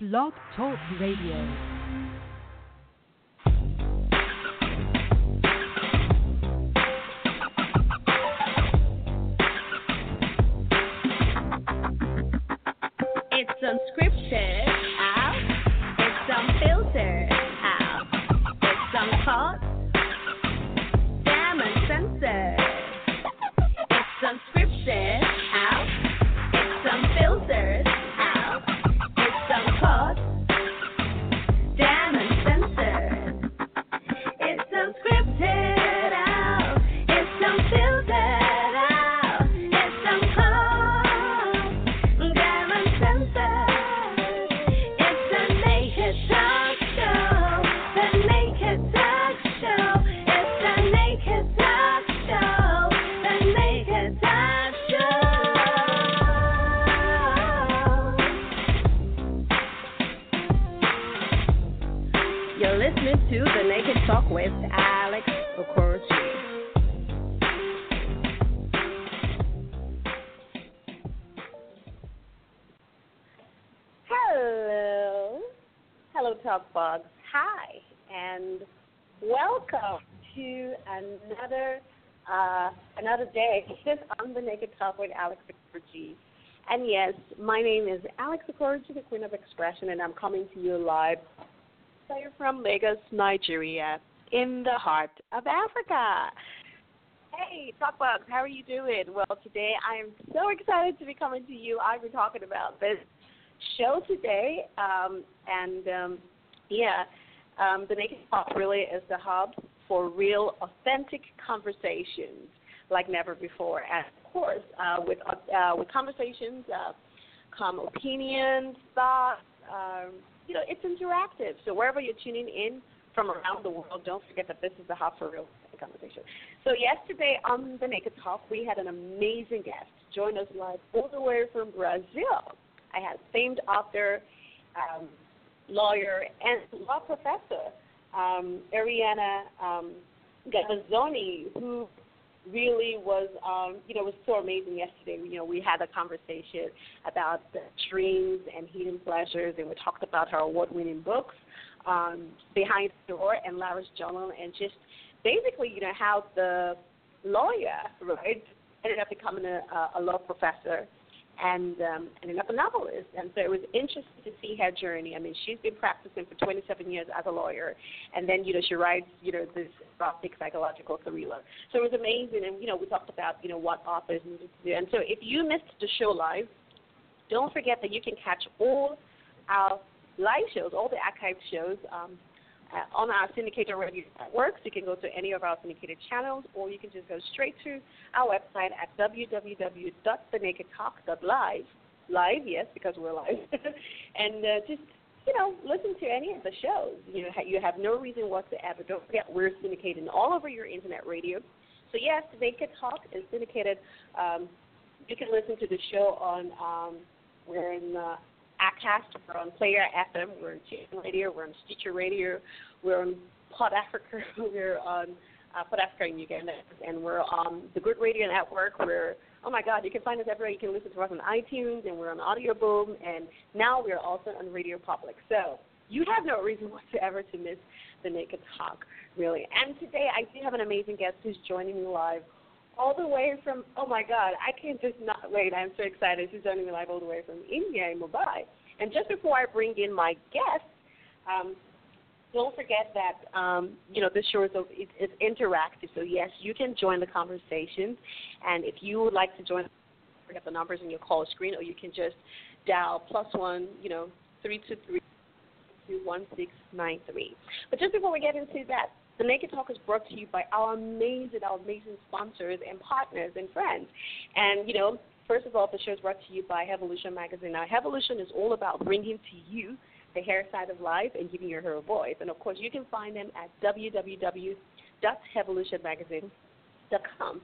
Blog Talk Radio. Another day on The Naked Talk with Alex Okoroji. And yes, my name is Alex Okoroji, the Queen of Expression, and I'm coming to you live from Lagos, Nigeria, in the heart of Africa. Hey, Talk Bugs, how are you doing? Well, today I am so excited to be coming to you. I've been talking about this show today, The Naked Talk really is the hub for real, authentic conversations like never before. And of course, with conversations come opinions, thoughts. It's interactive. So wherever you're tuning in from around the world, don't forget that this is the hub for real conversation. So yesterday on The Naked Talk, we had an amazing guest join us live all the way from Brazil. I had famed author, lawyer, and law professor, Arianna Gazzoni, who really was, was so amazing yesterday. You know, we had a conversation about the dreams and hidden pleasures, and we talked about her award-winning books, Behind the Door and Larry's Journal, and just basically, how the lawyer, right, ended up becoming a law professor and ended up a novelist. And so it was interesting to see her journey. I mean, she's been practicing for 27 years as a lawyer, and then, she writes, this erotic psychological thriller. So it was amazing, and, we talked about, what authors needed to do. And so if you missed the show live, don't forget that you can catch all our live shows, all the archived shows, on our syndicated radio networks. You can go to any of our syndicated channels, or you can just go straight to our website at www.thenakedtalk.live. Live, yes, because we're live. And listen to any of the shows. You have no reason whatsoever. Don't forget, we're syndicating all over your internet radio. So, yes, The Naked Talk is syndicated. You can listen to the show on we're in Acast, we're on Player FM, we're on TuneIn Radio, we're on Stitcher Radio, we're on Pod Africa, we're on Pod Africa in Uganda, and we're on the Good Radio Network. You can find us everywhere. You can listen to us on iTunes, and we're on Audio Boom, and now we're also on Radio Public. So you have no reason whatsoever to miss The Naked Talk, really. And today I do have an amazing guest who's joining me live all the way from, I can't just not wait. I'm so excited. She's joining me live all the way from India, in Mumbai. And just before I bring in my guest, don't forget that, this show is interactive. So, yes, you can join the conversation. And if you would like to join, bring up the numbers on your call screen, or you can just dial +1, 323-21693. But just before we get into that, The Naked Talk is brought to you by our amazing sponsors and partners and friends. And, first of all, the show is brought to you by Evolution Magazine. Now, Evolution is all about bringing to you the hair side of life and giving your hair a voice. And, of course, you can find them at www.evolutionmagazine.com.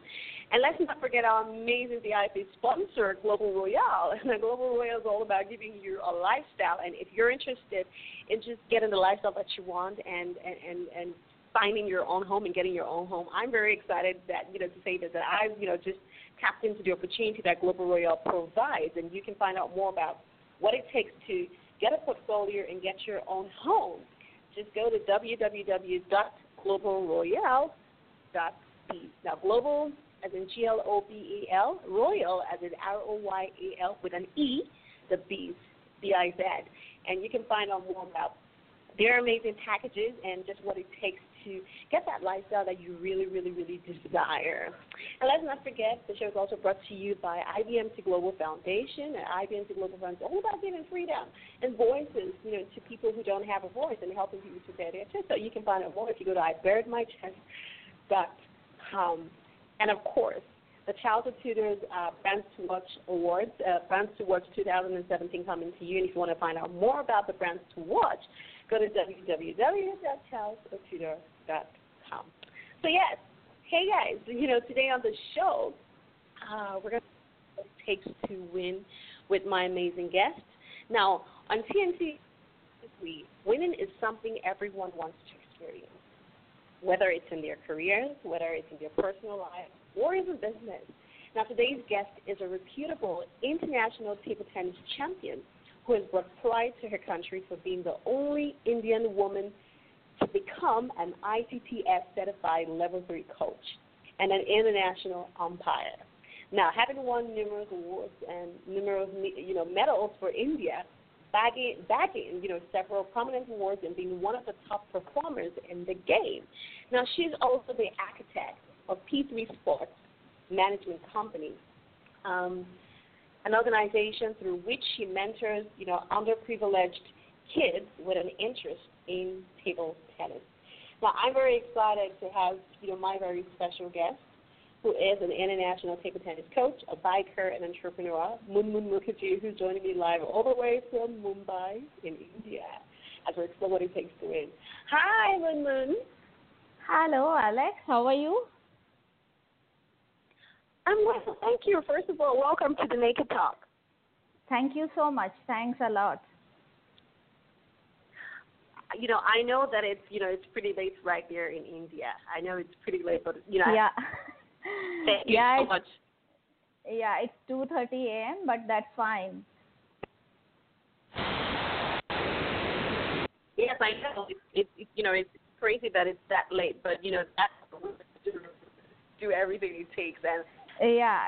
And let's not forget our amazing VIP sponsor, Global Royale. And the Global Royale is all about giving you a lifestyle. And if you're interested in just getting the lifestyle that you want and finding your own home and getting your own home, I'm very excited that, to say that I've, just tapped into the opportunity that Global Royale provides, and you can find out more about what it takes to get a portfolio, and get your own home. Just go to www.globalroyale.com. Now, global as in G-L-O-B-A-L, royal as in R-O-Y-A-L with an E, the B's, B-I-Z. And you can find out more about their amazing packages and just what it takes to get that lifestyle that you really, really, really desire. And let's not forget, the show is also brought to you by IBM Global Foundation. And IBM Global Foundation is all about giving freedom and voices, you know, to people who don't have a voice and helping people to bear their chest. So you can find out more if you go to iBuriedMyChest.com. And, of course, the Childhood Tutors Brands to Watch Awards, Brands to Watch 2017 coming to you. And if you want to find out more about the Brands to Watch, go to www.childhoodtutor.com. So, yes, hey, guys, you know, today on the show, we're going to what it takes to win with my amazing guest. Now, on TNT, winning is something everyone wants to experience, whether it's in their careers, whether it's in their personal life, or in business. Now, today's guest is a reputable international table tennis champion who has brought pride to her country for being the only Indian woman to become an ITTF-certified Level 3 coach and an international umpire. Now, having won numerous awards and numerous, you know, medals for India, bagging, you know, several prominent awards and being one of the top performers in the game. Now, she's also the architect of P3 Sports Management Company, an organization through which she mentors, you know, underprivileged kids with an interest in table tennis. Now, I'm very excited to have, you know, my very special guest, who is an international table tennis coach, a biker, and entrepreneur, MoonMoon Mukherjee, who's joining me live all the way from Mumbai in India, as we explore what it takes to win. Hi, MoonMoon. Hello, Alex. How are you? I'm well. Thank you. First of all, welcome to The Naked Talk. Thank you so much. Thanks a lot. You know, I know that it's, you know, it's pretty late right there in India. I know it's pretty late, but, you know. Yeah. Thank you so much. Yeah, it's 2:30 a.m., but that's fine. Yes, I know. It you know, it's crazy that it's that late, but, you know, that's do everything it takes. And yeah.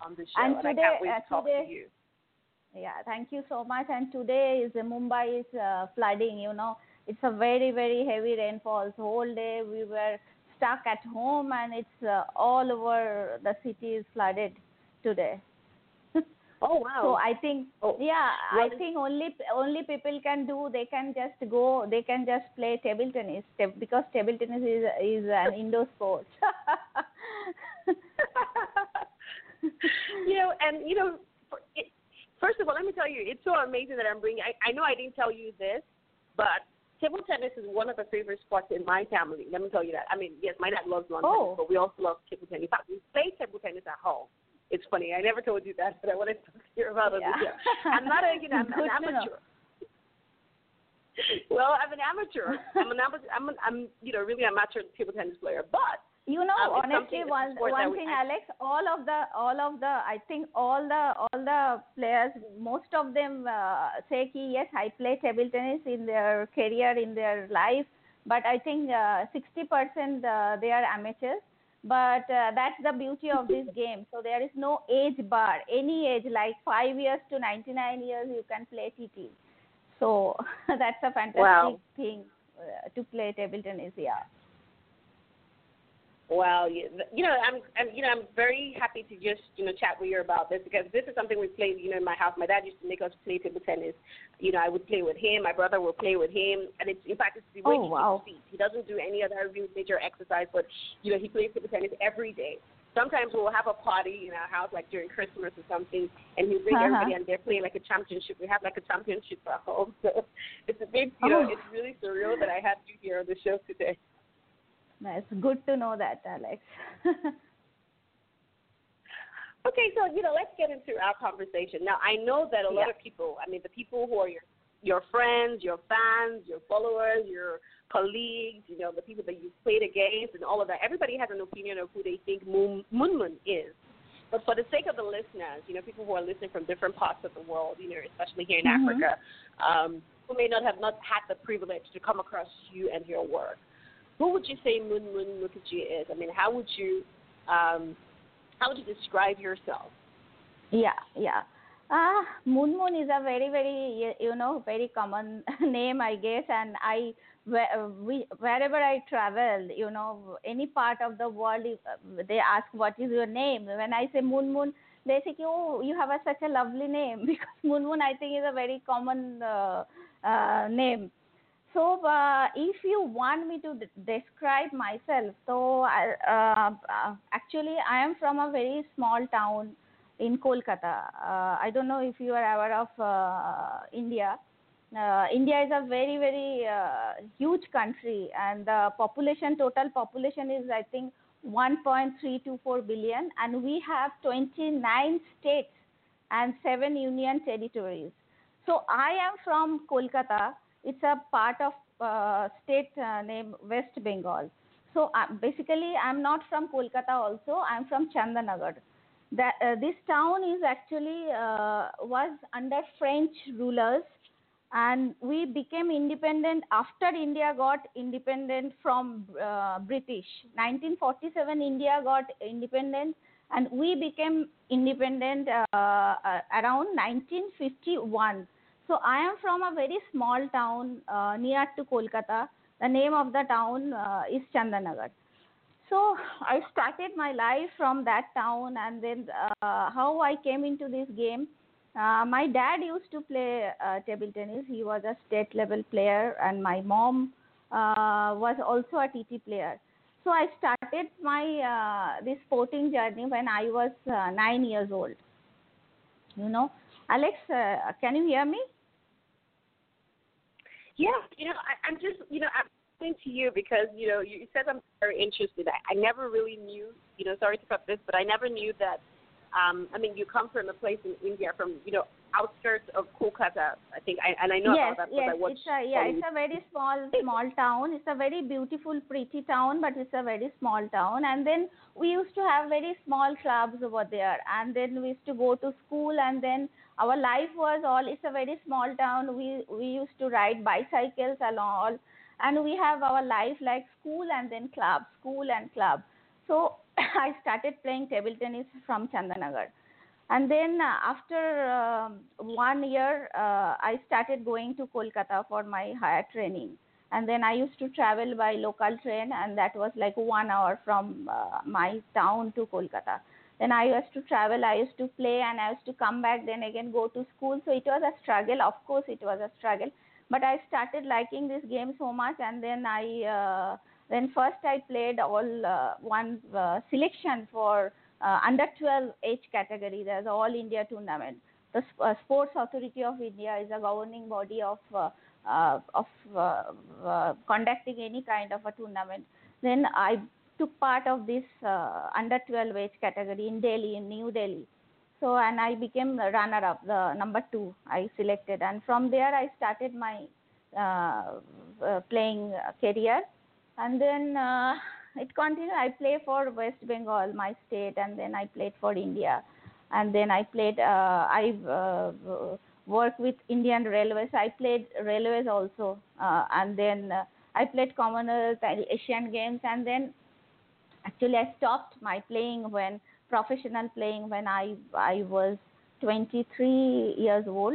On the show, and today, I can't wait to talk to you. Yeah, thank you so much. And today is Mumbai is flooding. You know, it's a very, very heavy rainfall. The whole day we were stuck at home, and it's all over the city is flooded today. Oh wow! So I think I think only people can do. They can just go. They can just play table tennis because table tennis is an indoor sport. You know, and you know. First of all, let me tell you, it's so amazing that I'm bringing. I know I didn't tell you this, but table tennis is one of the favorite sports in my family. Let me tell you that. I mean, yes, my dad loves lawn tennis, but we also love table tennis. In fact, we play table tennis at home. It's funny. I never told you that, but I want to talk to you about it. Yeah. I'm an amateur. I'm you know, really an amateur table tennis player, but you know, honestly, one thing, Alex, I think all the players, most of them say, yes, I play table tennis in their career, in their life, but I think 60% they are amateurs. But that's the beauty of this game. So there is no age bar, any age, like 5 years to 99 years, you can play TT. So that's a fantastic thing to play table tennis. Yeah. Well, you know, I'm very happy to just, you know, chat with you about this because this is something we played, you know, in my house. My dad used to make us play table tennis. You know, I would play with him. My brother would play with him. And it's, in fact, it's the way he keeps fit. He doesn't do any other major exercise, but, you know, he plays table tennis every day. Sometimes we'll have a party in our house, like during Christmas or something, and he'll bring everybody and they're playing like a championship. We have like a championship at home. So it's a big, you know, it's really surreal that I had you here on the show today. It's good to know that, Alex. Okay, so, you know, let's get into our conversation. Now, I know that a lot of people, I mean, the people who are your friends, your fans, your followers, your colleagues, you know, the people that you've played against and all of that, everybody has an opinion of who they think MoonMoon is. But for the sake of the listeners, you know, people who are listening from different parts of the world, you know, especially here in Africa, who may not have had the privilege to come across you and your work, who would you say MoonMoon Mukherjee is? I mean, how would you describe yourself? Yeah. MoonMoon is a very, very, you know, very common name, I guess. And wherever I travel, you know, any part of the world, they ask, what is your name? When I say MoonMoon, they say, oh, you have such a lovely name, because MoonMoon, I think, is a very common name. So if you want me to describe myself, so actually I am from a very small town in Kolkata. I don't know if you are aware of India. India is a very, very huge country, and the total population is, I think, 1.324 billion, and we have 29 states and 7 union territories. So I am from Kolkata. It's a part of state named West Bengal. So basically, I'm not from Kolkata also. I'm from Chandannagar. This town is actually was under French rulers, and we became independent after India got independent from British. 1947, India got independent, and we became independent around 1951. So I am from a very small town near to Kolkata. The name of the town is Chandannagar. So I started my life from that town, and then how I came into this game. My dad used to play table tennis. He was a state level player, and my mom was also a TT player. So I started my this sporting journey when I was 9 years old. You know, Alex, can you hear me? Yeah, you know, I'm just, you know, I'm to you because, you know, you said I'm very interested. I never really knew, you know, sorry to cut this, but I never knew that, I mean, you come from a place in India, from, you know, outskirts of Kolkata, I think, and I know about that. Yes, I watched it's a very small town. It's a very beautiful, pretty town, but it's a very small town. And then we used to have very small clubs over there, and then we used to go to school, and then our life was all, it's a very small town. We used to ride bicycles and all. And we have our life like school and then club, school and club. So I started playing table tennis from Chandannagar. And then after 1 year, I started going to Kolkata for my higher training. And then I used to travel by local train, and that was like 1 hour from my town to Kolkata. Then I used to travel, I used to play, and I used to come back, then again go to school. So it was a struggle. Of course, it was a struggle. But I started liking this game so much, and then I played all one selection for under 12 age category. There's all India tournament. The Sports Authority of India is a governing body of conducting any kind of a tournament. Then I took part of this under 12 age category in Delhi, in New Delhi. So, and I became runner-up, the number 2 I selected. And from there, I started my playing career. And then it continued. I played for West Bengal, my state, and then I played for India. And then I played, I worked with Indian Railways. I played Railways also. And then I played Commonwealth and Asian Games. And then actually I stopped my playing when professional playing when I was 23 years old,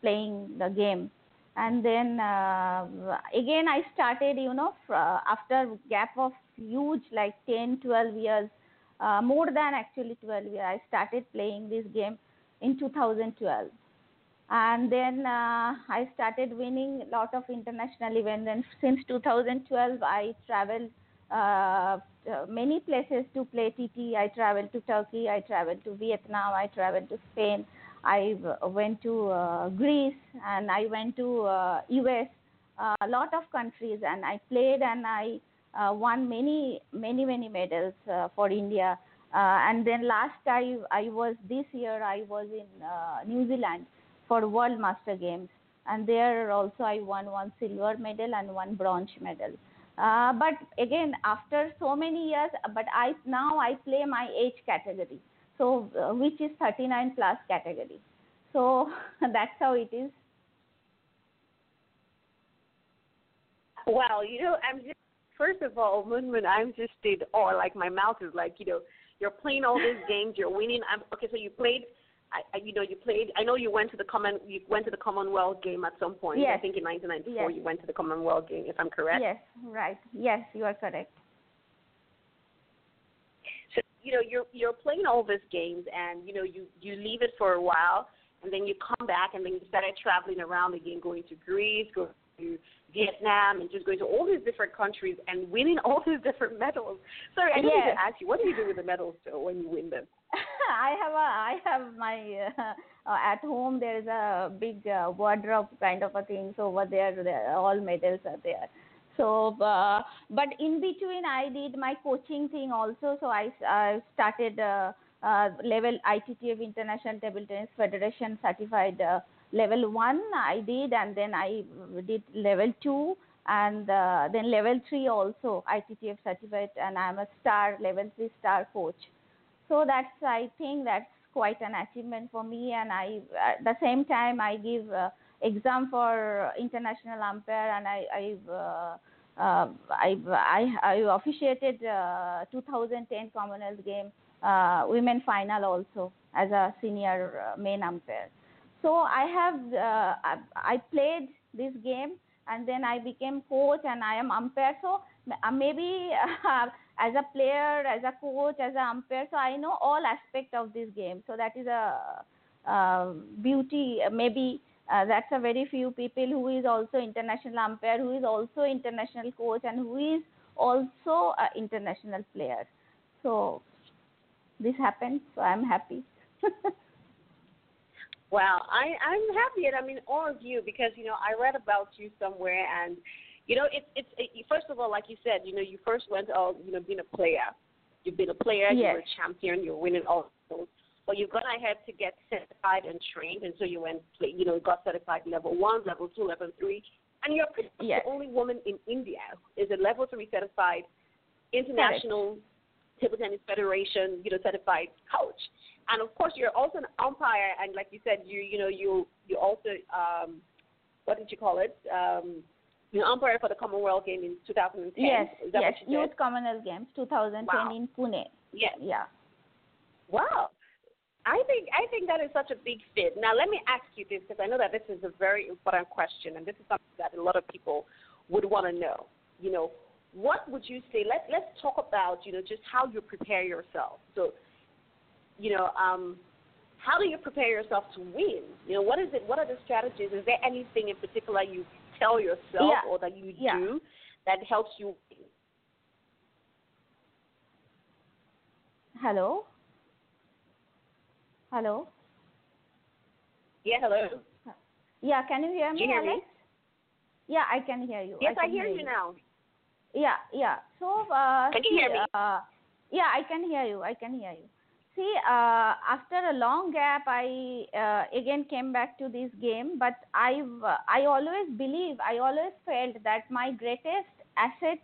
playing the game. And then again I started, you know, after gap of huge like 10-12 years, more than actually 12 years, I started playing this game in 2012. And then I started winning a lot of international events, and since 2012 I traveled many places to play TT. I traveled to Turkey, I traveled to Vietnam, I traveled to Spain, I went to Greece, and I went to US, a lot of countries, and I played, and I won many medals for India. And then last time, this year I was in New Zealand for World Master Games, and there also I won 1 silver medal and 1 bronze medal. But again, after so many years, but I now play my age category, so which is 39 plus category. So that's how it is. Wow, you know, first of all, Moon, I'm just in awe. Like my mouth is like, you know, you're playing all these games, you're winning. Okay, so you played. I know you went to the Commonwealth game at some point. Yes. I think in 1994 you went to the Commonwealth game, if I'm correct. Yes, right. Yes, you are correct. So you know you're playing all these games, and you know you leave it for a while, and then you come back, and then you started traveling around again, going to Greece, going to Vietnam, and just going to all these different countries and winning all these different medals. Sorry, I didn't even ask you, what do you do with the medals though when you win them? I have my at home there is a big wardrobe kind of a thing, so over there all medals are there. So but in between I did my coaching thing also, so I started level ITTF International Table Tennis Federation certified level 1 I did, and then I did level 2 and then level 3 also ITTF certified, and I'm a star level 3 star coach. So I think that's quite an achievement for me, and I at the same time I give exam for international umpire, and I officiated 2010 Commonwealth Games women final also as a senior main umpire. So I played this game, and then I became coach, and I am umpire. So maybe. As a player, as a coach, as an umpire, so I know all aspects of this game. So that is a beauty. Maybe that's a very few people who is also international umpire, who is also international coach, and who is also an international player. So this happened, so I'm happy. Wow, I'm happy, and I mean all of you, because, you know, I read about you somewhere, and you know, first of all, like you said, you know, you first went all, you know, being a player. You've been a player, yes. You were a champion, you're winning all those. But you've gone ahead to get certified and trained, and so you went, you know, got certified level 1, level 2, level 3. And you're pretty much the only woman in India is a level 3 certified international table tennis federation, you know, certified coach. And of course, you're also an umpire, and like you said, you also, what did you call it? You umpire for the Commonwealth Games in 2010. Yes, Youth Commonwealth Games 2010 in Pune. Yes. Yeah. Wow. I think that is such a big fit. Now, let me ask you this, because I know that this is a very important question, and this is something that a lot of people would want to know. You know, what would you say? Let's talk about, you know, just how you prepare yourself. So, you know, how do you prepare yourself to win? You know, what is it? What are the strategies? Is there anything in particular you tell yourself or that you do that helps you? Hello? Hello? Yeah, hello. Yeah, can you hear me, Alex? Yeah, I can hear you. Yes, I hear you now. Yeah, yeah. So, can you hear me? Yeah, I can hear you. See, after a long gap, I again came back to this game, but I always felt that my greatest asset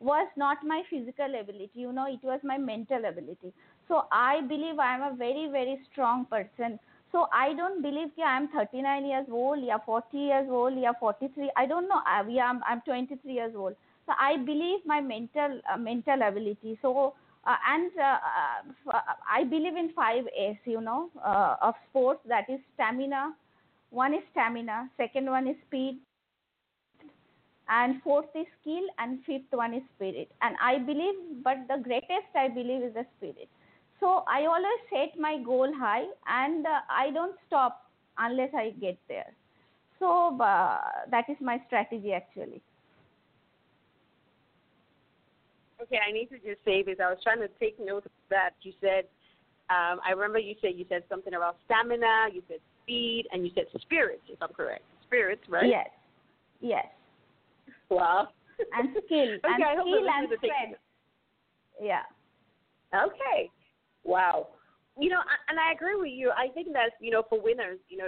was not my physical ability, you know, it was my mental ability. So I believe I am a very, very strong person. So I don't believe that I am 39 years old, yeah, 40 years old, yeah, 43, I don't know, I'm 23 years old. So I believe my mental ability. So I believe in 5 A's, you know, of sports. That is stamina. One is stamina. Second one is speed. And fourth is skill. And fifth one is spirit. And I believe, but the greatest I believe is the spirit. So I always set my goal high, and I don't stop unless I get there. So that is my strategy actually. Okay, I need to just say this. I was trying to take note of that. You said, I remember you said something about stamina, you said speed, and you said spirit, if I'm correct. Spirits, right? Yes. Yes. Wow. And skill. Okay, and I hope skill and strength. Yeah. Okay. Wow. You know, and I agree with you. I think that, you know, for winners, you know,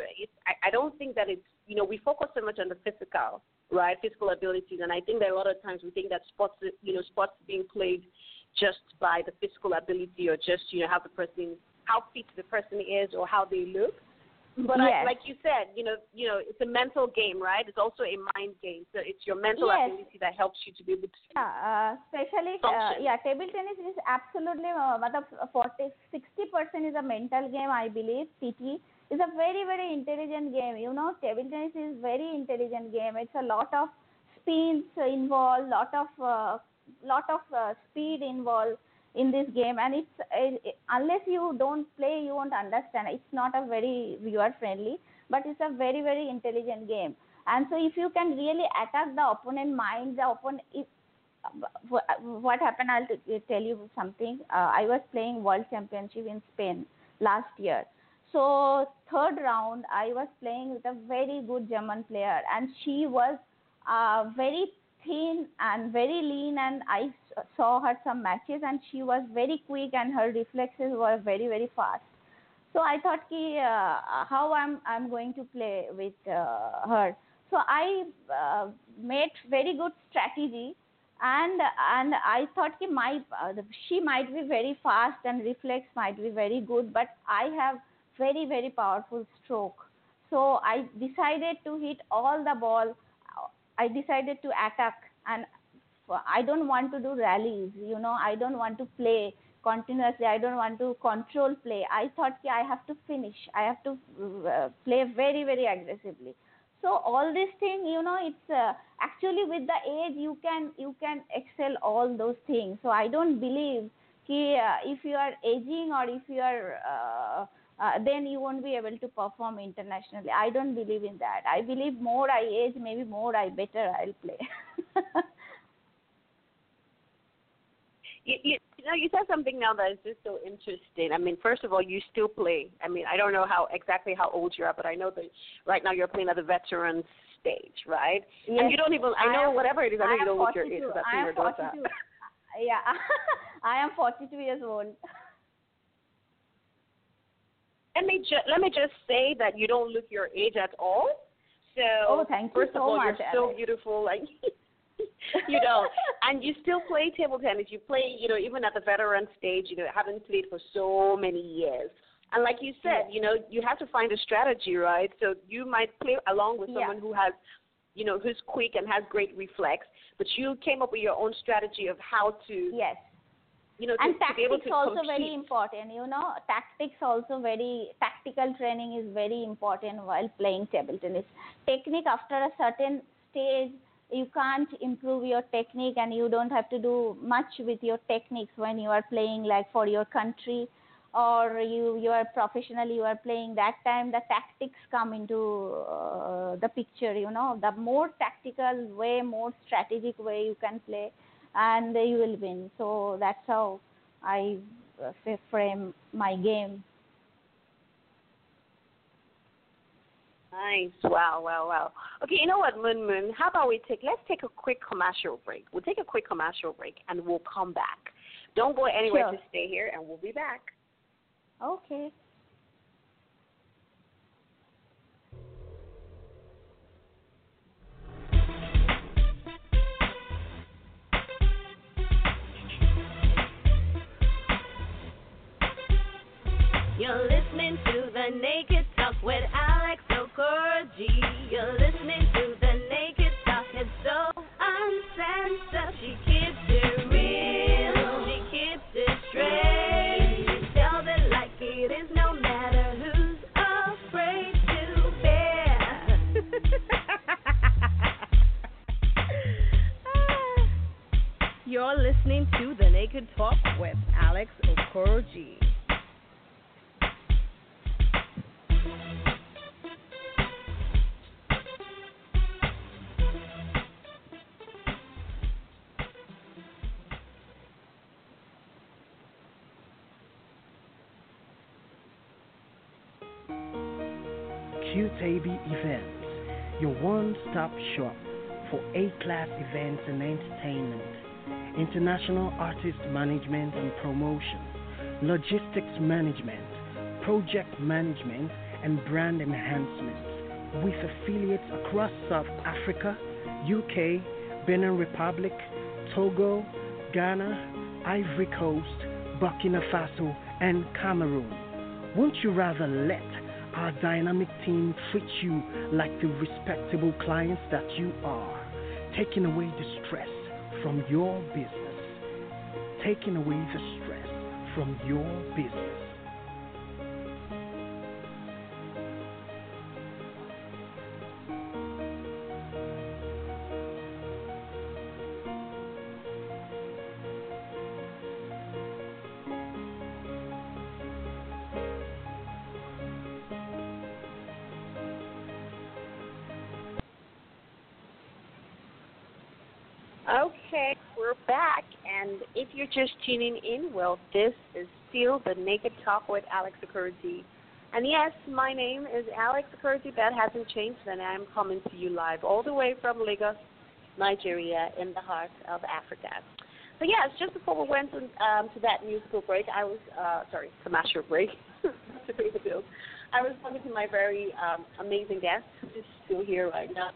I don't think that it's you know, we focus so much on the physical, right, physical abilities. And I think that a lot of times we think that sports, you know, sports being played just by the physical ability or just, you know, how the person, how fit the person is or how they look. But yes. Like you said, you know, it's a mental game, right? It's also a mind game. So it's your mental yes. ability that helps you to be able to especially, table tennis is absolutely, 60% is a mental game, I believe. PT is a very, very intelligent game. You know, table tennis is very intelligent game. It's a lot of spins involved, lot of speed involved in this game, and it's unless you don't play, you won't understand. It's not a very viewer friendly, but it's a very, very intelligent game. And so if you can really attack the opponent mind, what happened, I'll tell you something. I was playing World Championship in Spain last year. So third round, I was playing with a very good German player, and she was very thin and very lean, and I saw her some matches, and she was very quick and her reflexes were very, very fast. So I thought, how I'm going to play with her. So I made very good strategy, and I thought she might be very fast and reflex might be very good, but I have very, very powerful stroke. So I decided to hit all the ball. I decided to attack, and I don't want to do rallies, you know, I don't want to play continuously, I don't want to control play. I thought I have to finish, I have to play very, very aggressively. So all this thing, you know, it's actually with the age you can excel all those things. So I don't believe if you are aging or if you are then you won't be able to perform internationally. I don't believe in that. I believe more I age, maybe more I better I'll play. You know, you said something now that is just so interesting. I mean, first of all, you still play. I mean, I don't know exactly how old you are, but I know that right now you're playing at the veterans stage, right? Yes. And you don't even, I know whatever it is, I know you don't know what your age is. I am 42. Yeah, I am 42 years old. Let me just say that you don't look your age at all. So, first of all, thank you so much, you're so beautiful. Like, you know, and you still play table tennis. You play, you know, even at the veteran stage, you know, haven't played for so many years. And like you said, you know, you have to find a strategy, right? So you might play along with someone who has, you know, who's quick and has great reflex, but you came up with your own strategy of how to. Yes. You know, and tactics also very important, you know. Tactical training is very important while playing table tennis. Technique, after a certain stage, you can't improve your technique, and you don't have to do much with your techniques when you are playing, like for your country, or you are professional, you are playing. That time the tactics come into the picture, you know. The more tactical way, more strategic way you can play, and you will win. So that's how I frame my game. Nice. Wow. Okay, you know what, Moon, how about let's take a quick commercial break. We'll take a quick commercial break and we'll come back. Don't go anywhere. Sure. Just stay here and we'll be back. Okay. You're listening to The Naked Talk with Alex Okoroji. You're listening to The Naked Talk. It's so uncensored. She keeps it real. She keeps it straight. She tells it like it is, no matter who's afraid to bear. You're listening to The Naked Talk with Alex Okoroji. QTB Events, your one-stop shop for A-class events and entertainment, international artist management and promotion, logistics management, project management and brand enhancement, with affiliates across South Africa, UK, Benin Republic, Togo, Ghana, Ivory Coast, Burkina Faso, and Cameroon. Won't you rather let our dynamic team treat you like the respectable clients that you are, taking away the stress from your business. Taking away the stress from your business. Okay, we're back, and if you're just tuning in, well, this is still The Naked Talk with Alex Okoroji. And yes, my name is Alex Okoroji. That hasn't changed, and I'm coming to you live all the way from Lagos, Nigeria, in the heart of Africa. So yes, just before we went on, to that musical break, I was, commercial break to pay the bills, I was talking to my very amazing guest, who's still here right now,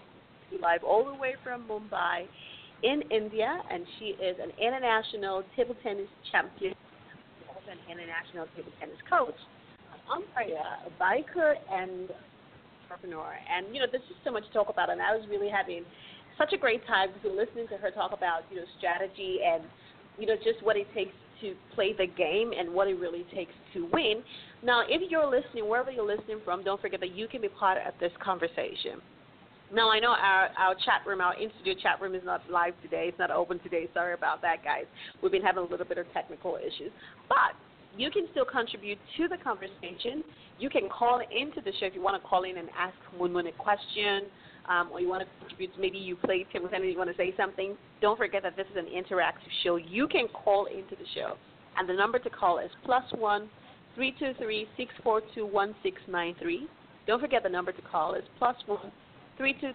live all the way from Mumbai, in India, and she is an international table tennis champion, also an international table tennis coach, an umpire, a biker, and entrepreneur. And, you know, there's just so much to talk about, and I was really having such a great time listening to her talk about, you know, strategy and, you know, just what it takes to play the game and what it really takes to win. Now, if you're listening, wherever you're listening from, don't forget that you can be part of this conversation. Now, I know our chat room, our in-studio chat room is not live today. It's not open today. Sorry about that, guys. We've been having a little bit of technical issues. But you can still contribute to the conversation. You can call into the show if you want to call in and ask MoonMoon a question, or you want to contribute. Maybe you play table tennis, you want to say something. Don't forget that this is an interactive show. You can call into the show. And the number to call is +1 323 642 1693. Don't forget the number to call is +1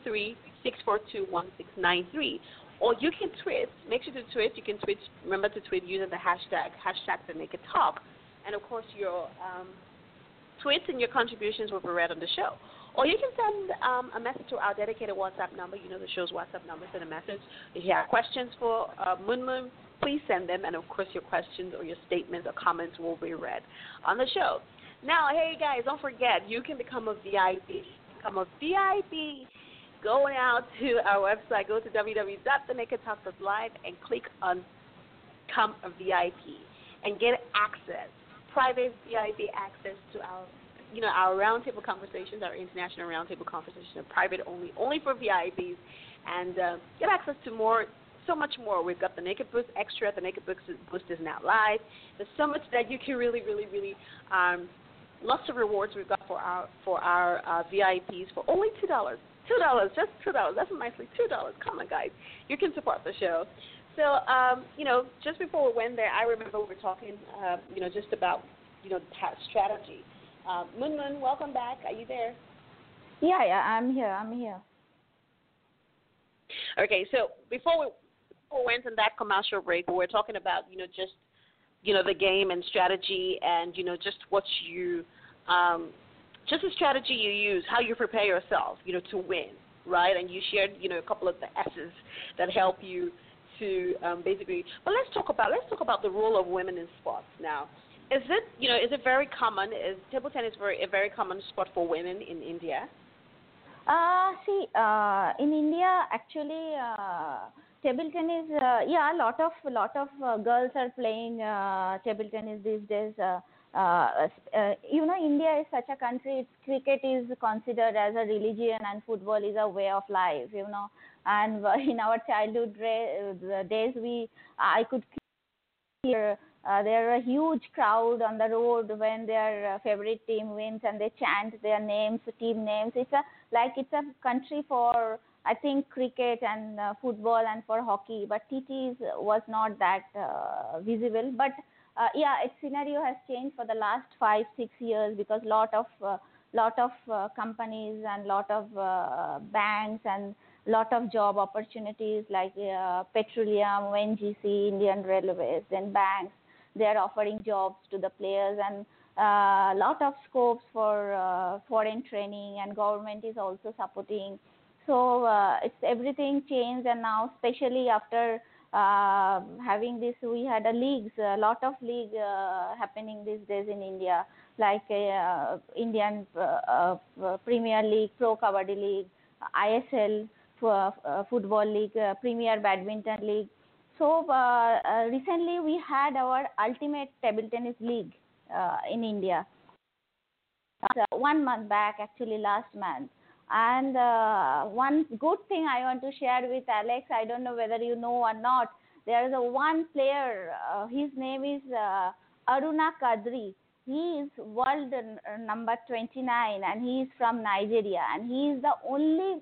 323-642-1693. Or you can tweet. Make sure to tweet. You can tweet. Remember to tweet using the hashtag The Naked Talk. And, of course, your tweets and your contributions will be read on the show. Or you can send a message to our dedicated WhatsApp number. You know the show's WhatsApp number. Send a message. If you have questions for MoonMoon, please send them. And, of course, your questions or your statements or comments will be read on the show. Now, hey, guys, don't forget, you can become a VIP. Go now to our website, go to www.thenakedtalk.live and click on Become a VIP and get access, private VIP access to our, you know, our roundtable conversations, our international roundtable conversations, are private only for VIPs, and get access to more. So much more. We've got the Naked Boost Extra. The Naked Boost is now live. There's so much that you can really. Lots of rewards we've got for our VIPs for only $2. Just $2. That's nicely $2. Come on, guys. You can support the show. So, you know, just before we went there, I remember we were talking, you know, just about, you know, strategy. MoonMoon, welcome back. Are you there? Yeah, I'm here. Okay, so before we went on that commercial break, we were talking about, you know, just, you know, the game and strategy and, you know, just what you, just the strategy you use, how you prepare yourself, you know, to win, right? And you shared, you know, a couple of the S's that help you to basically, but let's talk about the role of women in sports now. Is it very common, is table tennis a very common sport for women in India? In India, actually, table tennis, a lot of girls are playing table tennis these days. You know, India is such a country. Cricket is considered as a religion, and football is a way of life. You know, and in our childhood days, I could hear there are a huge crowd on the road when their favorite team wins, and they chant their names, team names. It's a country for, I think, cricket and football and for hockey, but TT was not that visible. But, its scenario has changed for the last 5-6 years because lot of companies and lot of banks and lot of job opportunities like petroleum, NGC, Indian Railways, then banks, they are offering jobs to the players, and lot of scopes for foreign training, and government is also supporting. So it's everything changed, and now especially after having this, we had a leagues, a lot of league happening these days in India, like Indian Premier League, Pro Kabaddi League, ISL, Football League, Premier Badminton League. So recently we had our Ultimate Table Tennis League in India, 1 month back, actually last month. And one good thing I want to share with Alex, I don't know whether you know or not, there is one player, his name is Aruna Quadri. He is world number 29, and he is from Nigeria. And he is the only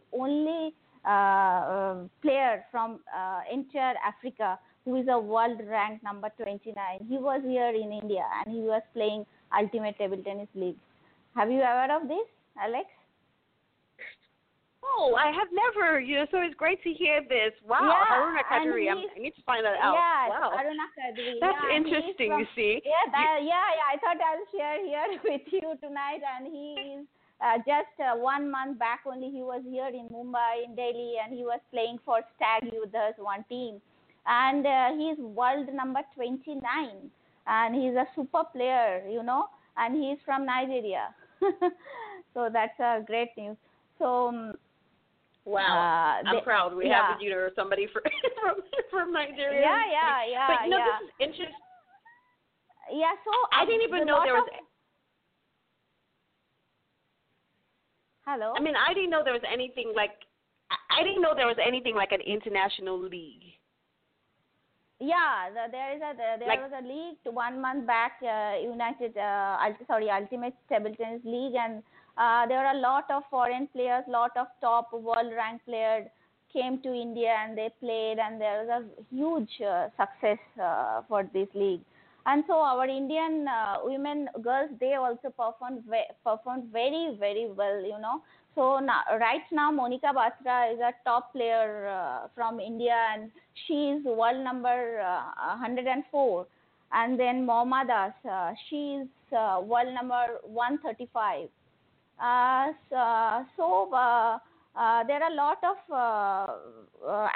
player from entire Africa who is a world ranked number 29. He was here in India, and he was playing Ultimate Table Tennis League. Have you ever heard of this, Alex? Oh, I have never. You know, so it's great to hear this. Wow, yeah, Aruna Quadri. I need to find that out. Yeah, wow. Aruna Quadri. That's interesting, from, you see. Yeah, I thought I'll share here with you tonight. And he is just 1 month back only, he was here in Mumbai, in Delhi, and he was playing for Stag with us, one team. And he is world number 29. And he's a super player, you know, and he's from Nigeria. So that's great news. So... wow, I'm proud. We have a junior or somebody from Nigeria. Yeah. But no, this is interesting. Yeah, so I didn't even know there was. Hello. I mean, I didn't know there was anything like. I didn't know there was anything like an international league. Yeah, there was a league 1 month back, Ultimate Table Tennis League, and. There are a lot of foreign players, lot of top world-ranked players came to India and they played, and there was a huge success for this league. And so our Indian women, girls, they also performed very, very well, you know. So now, right now, Monica Batra is a top player from India, and she is world number 104. And then Momadas, she is world number 135. There are a lot of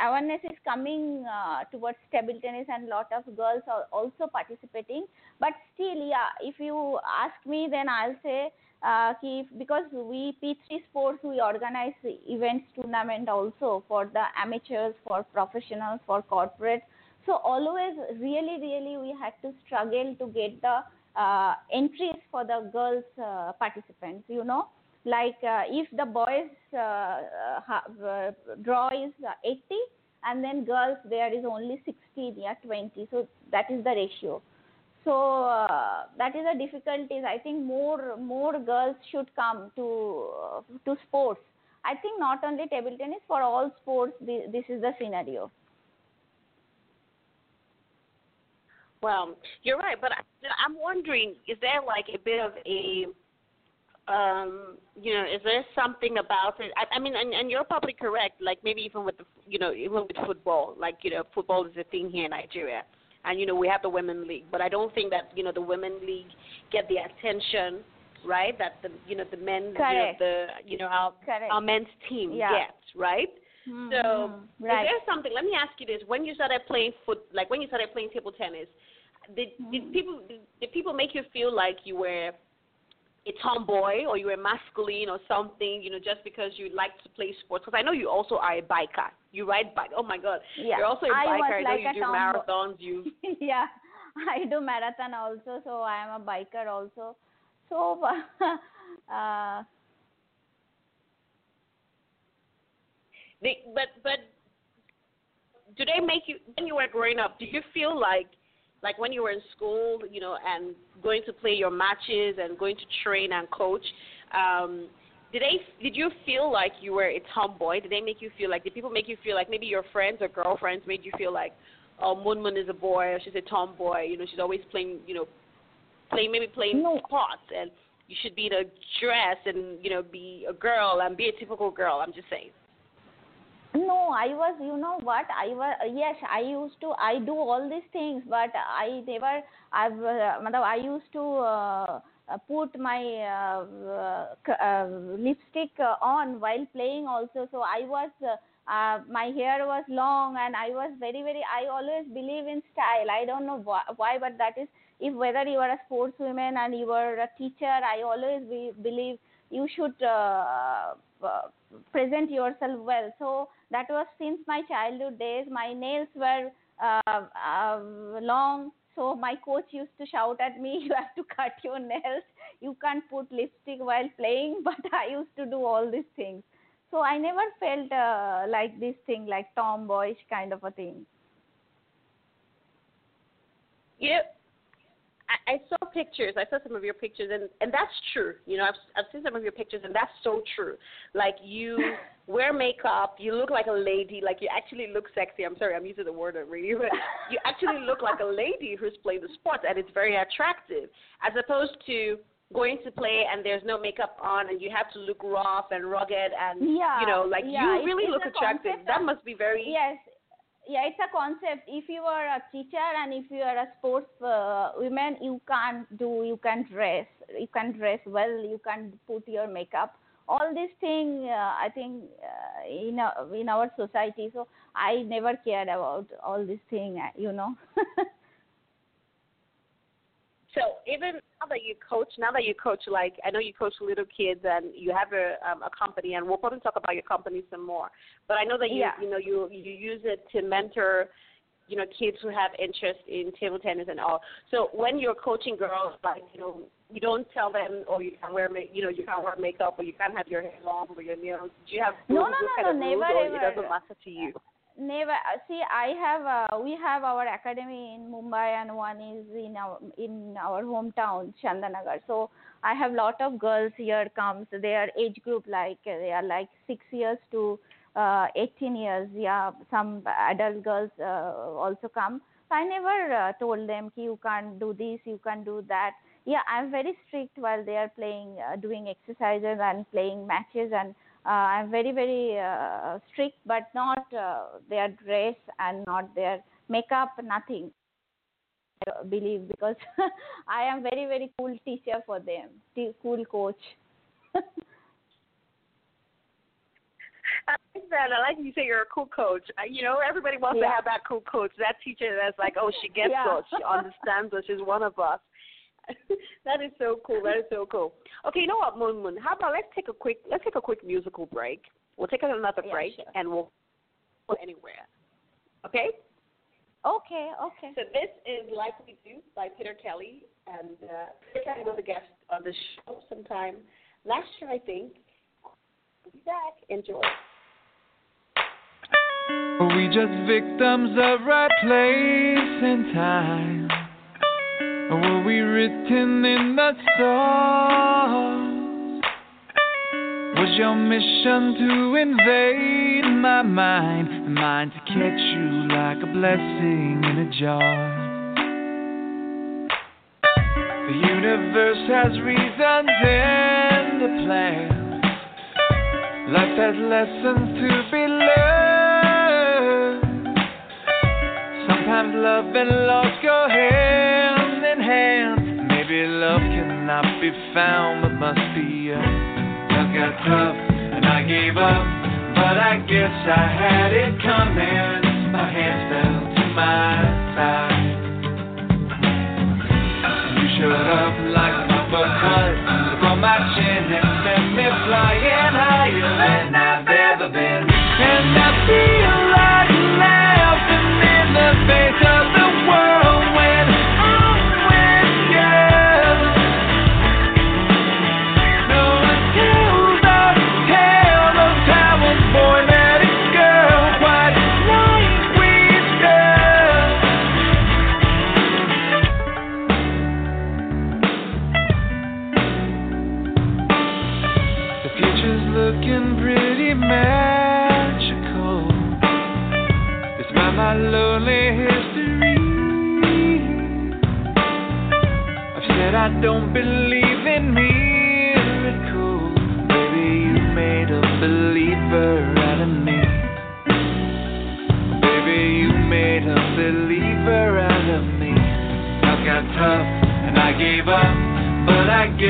awareness is coming towards table tennis, and lot of girls are also participating. But still, if you ask me, then I'll say because we P3 Sports, we organize events, tournament also for the amateurs, for professionals, for corporate. So always really we had to struggle to get the entries for the girls participants, you know, like if the boys draw is 80, and then girls there is only 16, 20, so that is the ratio. So that is the difficulties. I think more girls should come to sports. I think not only table tennis, for all sports this is the scenario. Well, you're right, but I'm wondering, is there like a bit of a, is there something about it? I mean, and you're probably correct, like maybe even with, even with football, like, football is a thing here in Nigeria. And, we have the women league, but I don't think that, the women league get the attention, right, that the, the men, our men's team gets, right? Mm-hmm. So is there something, let me ask you this, when you started playing table tennis, did people make you feel like you were a tomboy or you were masculine or something, just because you liked to play sports? Because I know you also are a biker. You ride bike. Oh, my God. Yeah. You're also a biker. I know you do marathons. Yeah, I do marathon also, so I am a biker also. So, But do they make you, when you were growing up, do you feel like when you were in school, and going to play your matches and going to train and coach, did you feel like you were a tomboy? Did people make you feel like maybe your friends or girlfriends made you feel like, oh, Moon is a boy, or she's a tomboy, she's always playing, sports, and you should be in a dress and, be a girl and be a typical girl, I'm just saying. No, I was, I do all these things, but I never, I used to put my lipstick on while playing also. So I was, my hair was long and I was very, I always believe in style. I don't know why, but that is, if whether you are a sportswoman and you are a teacher, I always believe you should present yourself well. So that was since my childhood days. My nails were long. So my coach used to shout at me, you have to cut your nails, you can't put lipstick while playing, but I used to do all these things. So I never felt like this thing, like tomboyish kind of a thing. You know, I saw pictures, I saw some of your pictures, and that's true. You know, I've seen some of your pictures, and that's so true. Like, you wear makeup, you look like a lady, like you actually look sexy. I'm sorry, I'm using the word already, but you actually look like a lady who's playing the sport, and it's very attractive, as opposed to going to play and there's no makeup on and you have to look rough and rugged and, you know, like you really look attractive. That must be very... Yes. Yeah, it's a concept. If you are a teacher and if you are a sports woman, you can't dress. You can't dress well. You can't put your makeup. All these things, I think, in our society. So I never cared about all these things, you know. So even now that you coach, like I know you coach little kids and you have a company, and we'll probably talk about your company some more. But I know that you use it to mentor, you know, kids who have interest in table tennis and all. So when you're coaching girls, like you know, you don't tell them, oh, you can't wear makeup, or you can't have your hair long, or your nails. Do you have rules, or it doesn't matter to you? Never. See, we have our academy in Mumbai and one is in our hometown, Chandannagar. So I have lot of girls here comes. They are age group they are like 6 years to 18 years. Yeah, some adult girls also come. So I never told them you can't do this, you can't do that. Yeah, I'm very strict while they are playing, doing exercises and playing matches and. I'm very strict, but not their dress and not their makeup, nothing, I believe, because I am very cool teacher for them, cool coach. I like that. I like you say you're a cool coach. You know, everybody wants to have that cool coach, that teacher that's like, oh, she gets us, she understands us, she's one of us. That is so cool. That is so cool. Okay, you know what, Moon? How about let's take a quick musical break. We'll take another break and we'll go anywhere. Okay? Okay. So this is Like We Do by Peter Kelly, and Peter Kelly was a guest on the show sometime last year, I think. We'll be back. Enjoy. Are we just victims of right place and time? Or were we written in the stars? Was your mission to invade my mind and mine to catch you like a blessing in a jar? The universe has reasons and a plan. Life has lessons to be learned. Sometimes love and loss go hand. Maybe love cannot be found, but must be earned. Love got tough, and I gave up, but I guess I had it coming. My hands fell to my side. You showed up like a butterfly from my chin and sent me flying higher than I've ever been. And I feel like laughing in the face of the world when. I don't believe in miracles. Baby, you made a believer out of me. Baby, you made a believer out of me. Love got tough and I gave up, but I gave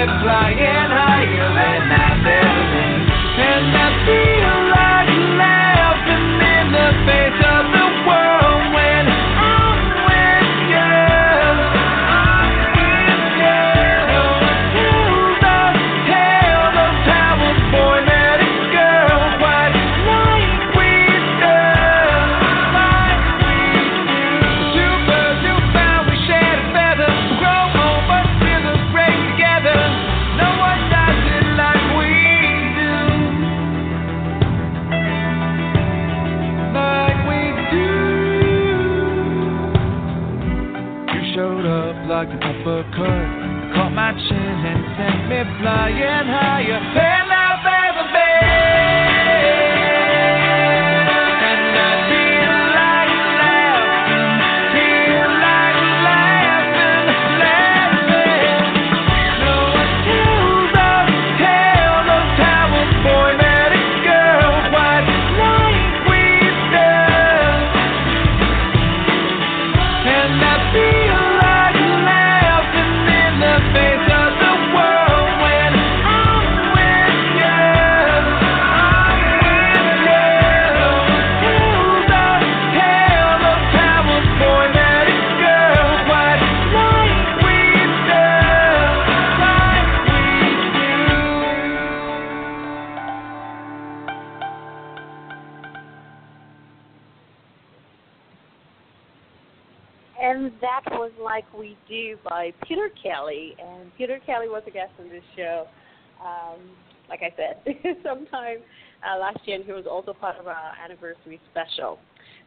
keep flying higher than I've ever been. And I feel like laughing in the face of the world when I'm with you. I'm with you. Till the tale of power, boy, met a girl. What like we do, like we do. Super, super, we shed a feather. Grow old, but still look great together. No one does it like we do. Like we do. You showed up like an uppercut. Caught my chin and sent me flying higher than I've ever been. We Do by Peter Kelly, and Peter Kelly was a guest on this show, like I said, sometime last year, and he was also part of our anniversary special.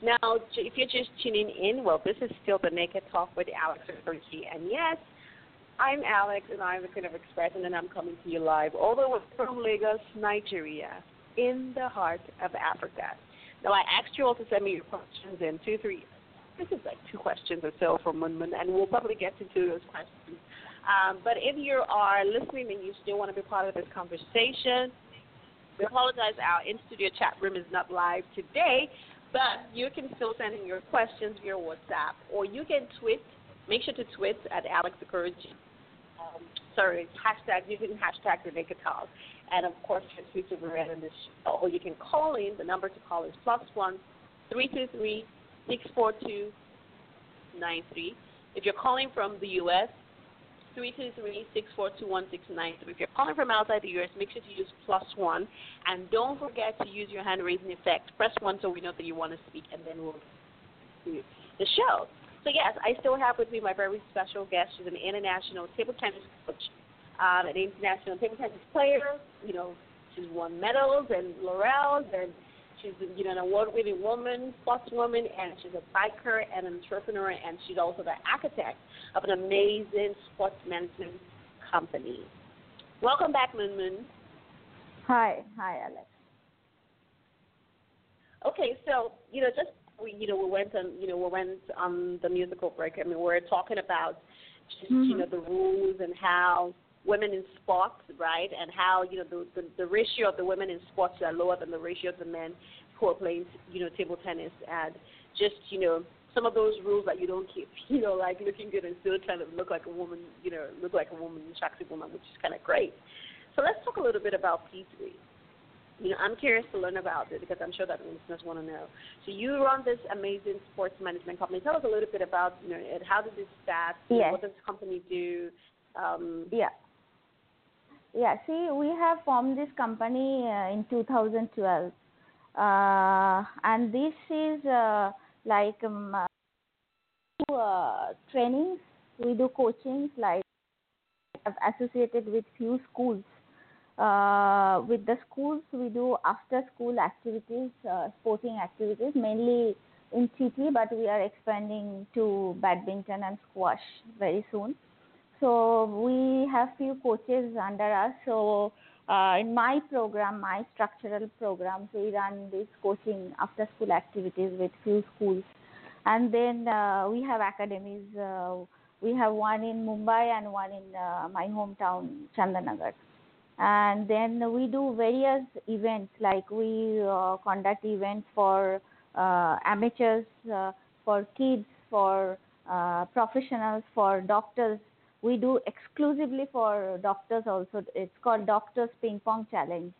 Now, if you're just tuning in, well, this is still The Naked Talk with Alex Okoroji, and yes, I'm Alex, and I'm the Queen of Express, and then I'm coming to you live all the way from Lagos, Nigeria, in the heart of Africa. Now, I asked you all to send me your questions in 2-3. This is like 2 questions or so from MoonMoon, and we'll probably get to those questions. But if you are listening and you still want to be part of this conversation, we apologize. Our in-studio chat room is not live today, but you can still send in your questions via WhatsApp, or you can tweet. Make sure to tweet at Alex Okoroji. Hashtag, you can hashtag The Naked Talk. And, of course, you can tweet over on this show, or you can call in. The number to call is +1 323 64293. If you're calling from the U.S., 323-642-1693. If you're calling from outside the U.S., make sure to use +1, and don't forget to use your hand raising effect. Press 1 so we know that you want to speak, and then we'll do the show. So yes, I still have with me my very special guest. She's an international table tennis coach, an international table tennis player. You know, she's won medals and laurels, and she's, you know, an award-winning woman, sportswoman, and she's a biker and an entrepreneur, and she's also the architect of an amazing sports management company. Welcome back, MoonMoon. Hi, Alex. Okay, so we went on the musical break. I mean, we're talking about just, the rules and how women in sports, right, and how, the ratio of the women in sports are lower than the ratio of the men who are playing, table tennis, and just, some of those rules that you don't keep, like looking good and still trying to look like a woman, attractive woman, which is kind of great. So let's talk a little bit about P3. I'm curious to learn about it because I'm sure that listeners want to know. So you run this amazing sports management company. Tell us a little bit about, how did this start? Yes. What does the company do? See, we have formed this company in 2012, and this is trainings. We do coaching, like associated with few schools. With the schools, we do after-school activities, sporting activities, mainly in TT, but we are expanding to badminton and squash very soon. So we have few coaches under us. So in my program, my structural programs, we run these coaching after-school activities with few schools. And then we have academies. We have one in Mumbai and one in my hometown, Chandannagar. And then we do various events, like we conduct events for amateurs, for kids, for professionals, for doctors. we do exclusively for doctors also. It's called Doctors Ping Pong Challenge,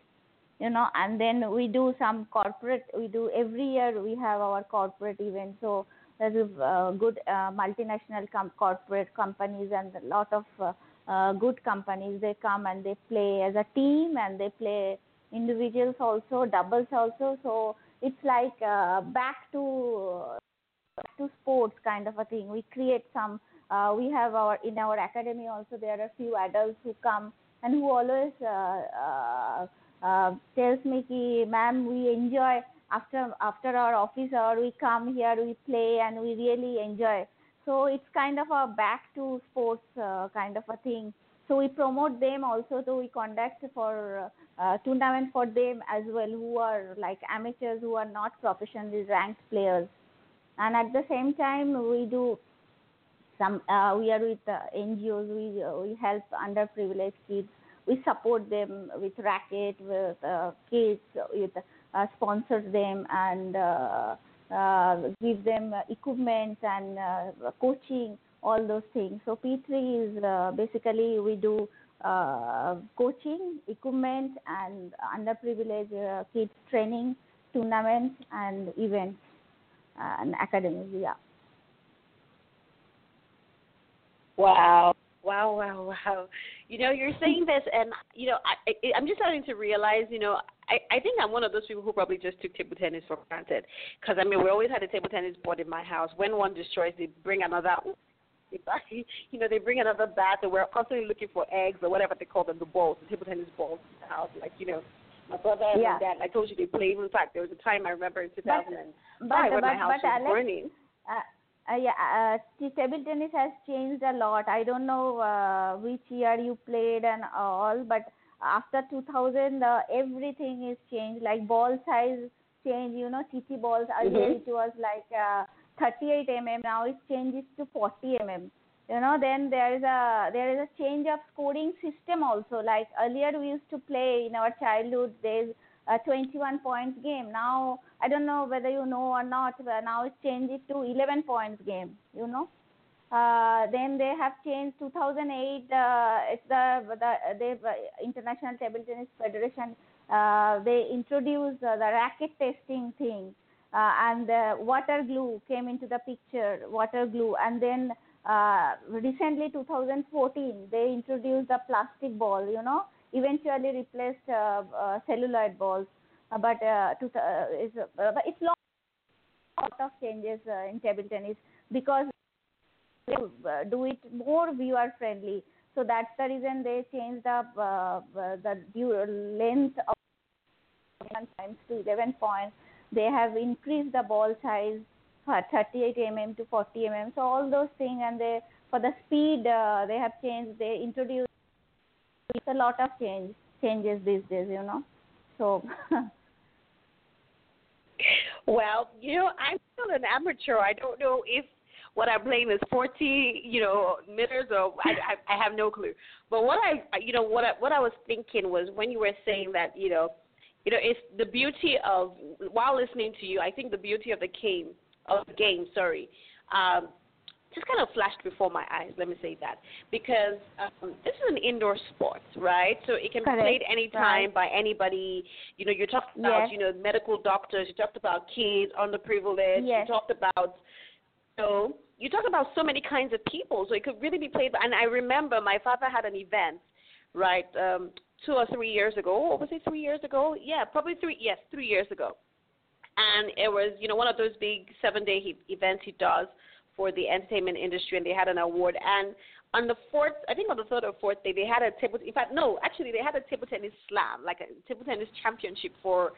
you know, and then we do some corporate, we do every year we have our corporate event. So there's a good multinational corporate companies and a lot of good companies. They come and they play as a team and they play individuals also, doubles also. So it's like back to sports kind of a thing. We create some, we have our, in our academy also there are a few adults who come and who always tells me, ki, ma'am, we enjoy after our office hour, we come here, we play and we really enjoy. So it's kind of a back to sports kind of a thing. So we promote them also. So we conduct for tournament for them as well, who are like amateurs, who are not professionally ranked players. And at the same time, we do some. We are with NGOs. We help underprivileged kids. We support them with racket, with kids, with sponsor them and give them equipment and coaching, all those things. So P3 is basically we do coaching, equipment, and underprivileged kids training, tournaments, and events. And academies, yeah. Wow. You know, you're saying this, and, you know, I'm just starting to realize, you know, I think I'm one of those people who probably just took table tennis for granted. Because, I mean, we always had a table tennis board in my house. When one destroys, they bring another, you know, they bring another bat, and we're constantly looking for eggs or whatever they call them, the balls, the table tennis balls in the house, like, you know. My brother and my dad, I told you they played. In fact, there was a time I remember in 2005 when my house was burning. Table tennis has changed a lot. I don't know which year you played and all, but after 2000, everything is changed. Like ball size changed, you know, TT balls. Earlier it was like 38 mm. Now it changes to 40 mm. You know, then there is a change of scoring system also. Like earlier we used to play in our childhood days a 21 points game. Now I don't know whether you know or not, but now it's changed to 11 points game, you know. Then they have changed 2008, it's the International Table Tennis Federation, they introduced the racket testing thing, and the water glue came into the picture, water glue. And then recently 2014 they introduced the plastic ball, you know, eventually replaced celluloid balls, but it's lot of changes in table tennis, because they do it more viewer friendly. So that's the reason they changed up the length of 9 points to 11 points. They have increased the ball size 38 mm to 40 mm, so all those things. And they, for the speed, they have changed. They introduced a lot of changes these days, you know. So, well, you know, I'm still an amateur. I don't know if what I'm playing is 40, you know, meters, or I have no clue. But what I was thinking was when you were saying that, you know, it's the beauty of, while listening to you, I think the beauty of the game just kind of flashed before my eyes, let me say that, because this is an indoor sport, right? So it can be played anytime by anybody. You know, you talked about, you know, medical doctors, you talked about kids, underprivileged, you talked about, you know, you talk about so many kinds of people, so it could really be played by, and I remember my father had an event, right, 2 or 3 years ago, or was it 3 years ago? Yeah, probably 3 years ago. And it was, you know, one of those big 7-day events he does for the entertainment industry, and they had an award. And on the fourth, I think on the third or fourth day, they had they had a table tennis slam, like a table tennis championship for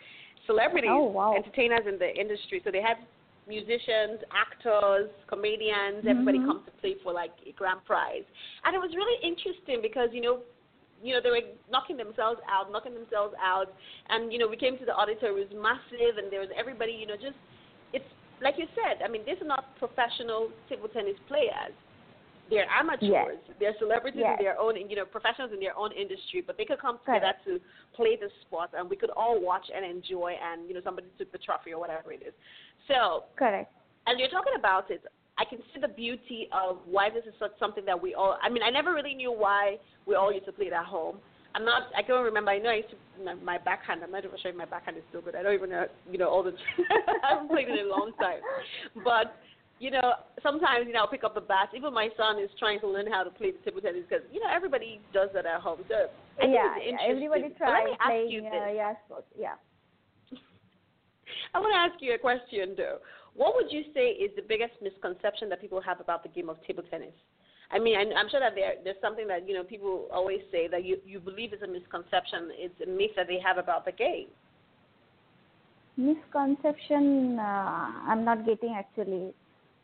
celebrities, entertainers in the industry. So they had musicians, actors, comedians, everybody comes to play for like a grand prize. And it was really interesting because, you know, they were knocking themselves out. And, you know, we came to the auditorium, it was massive, and there was everybody, you know, just, it's, like you said, I mean, these are not professional table tennis players. They're amateurs. Yes. They're celebrities in their own, you know, professionals in their own industry, but they could come together to play the sport, and we could all watch and enjoy, and, you know, somebody took the trophy or whatever it is. So, and you're talking about it. I can see the beauty of why this is such something that we all, I mean, I never really knew why we all used to play it at home. I can't remember. I know I used to, my backhand, I'm not even sure if my backhand is still good. I don't even know, all the, I haven't played it in a long time. But, sometimes, I'll pick up the bat. Even my son is trying to learn how to play the table tennis because, everybody does that at home. So everybody tries playing, sports, yeah. I want to ask you a question, though. What would you say is the biggest misconception that people have about the game of table tennis? I mean, I'm sure that there's something that, people always say that you believe is a misconception. It's a myth that they have about the game. Misconception, I'm not getting actually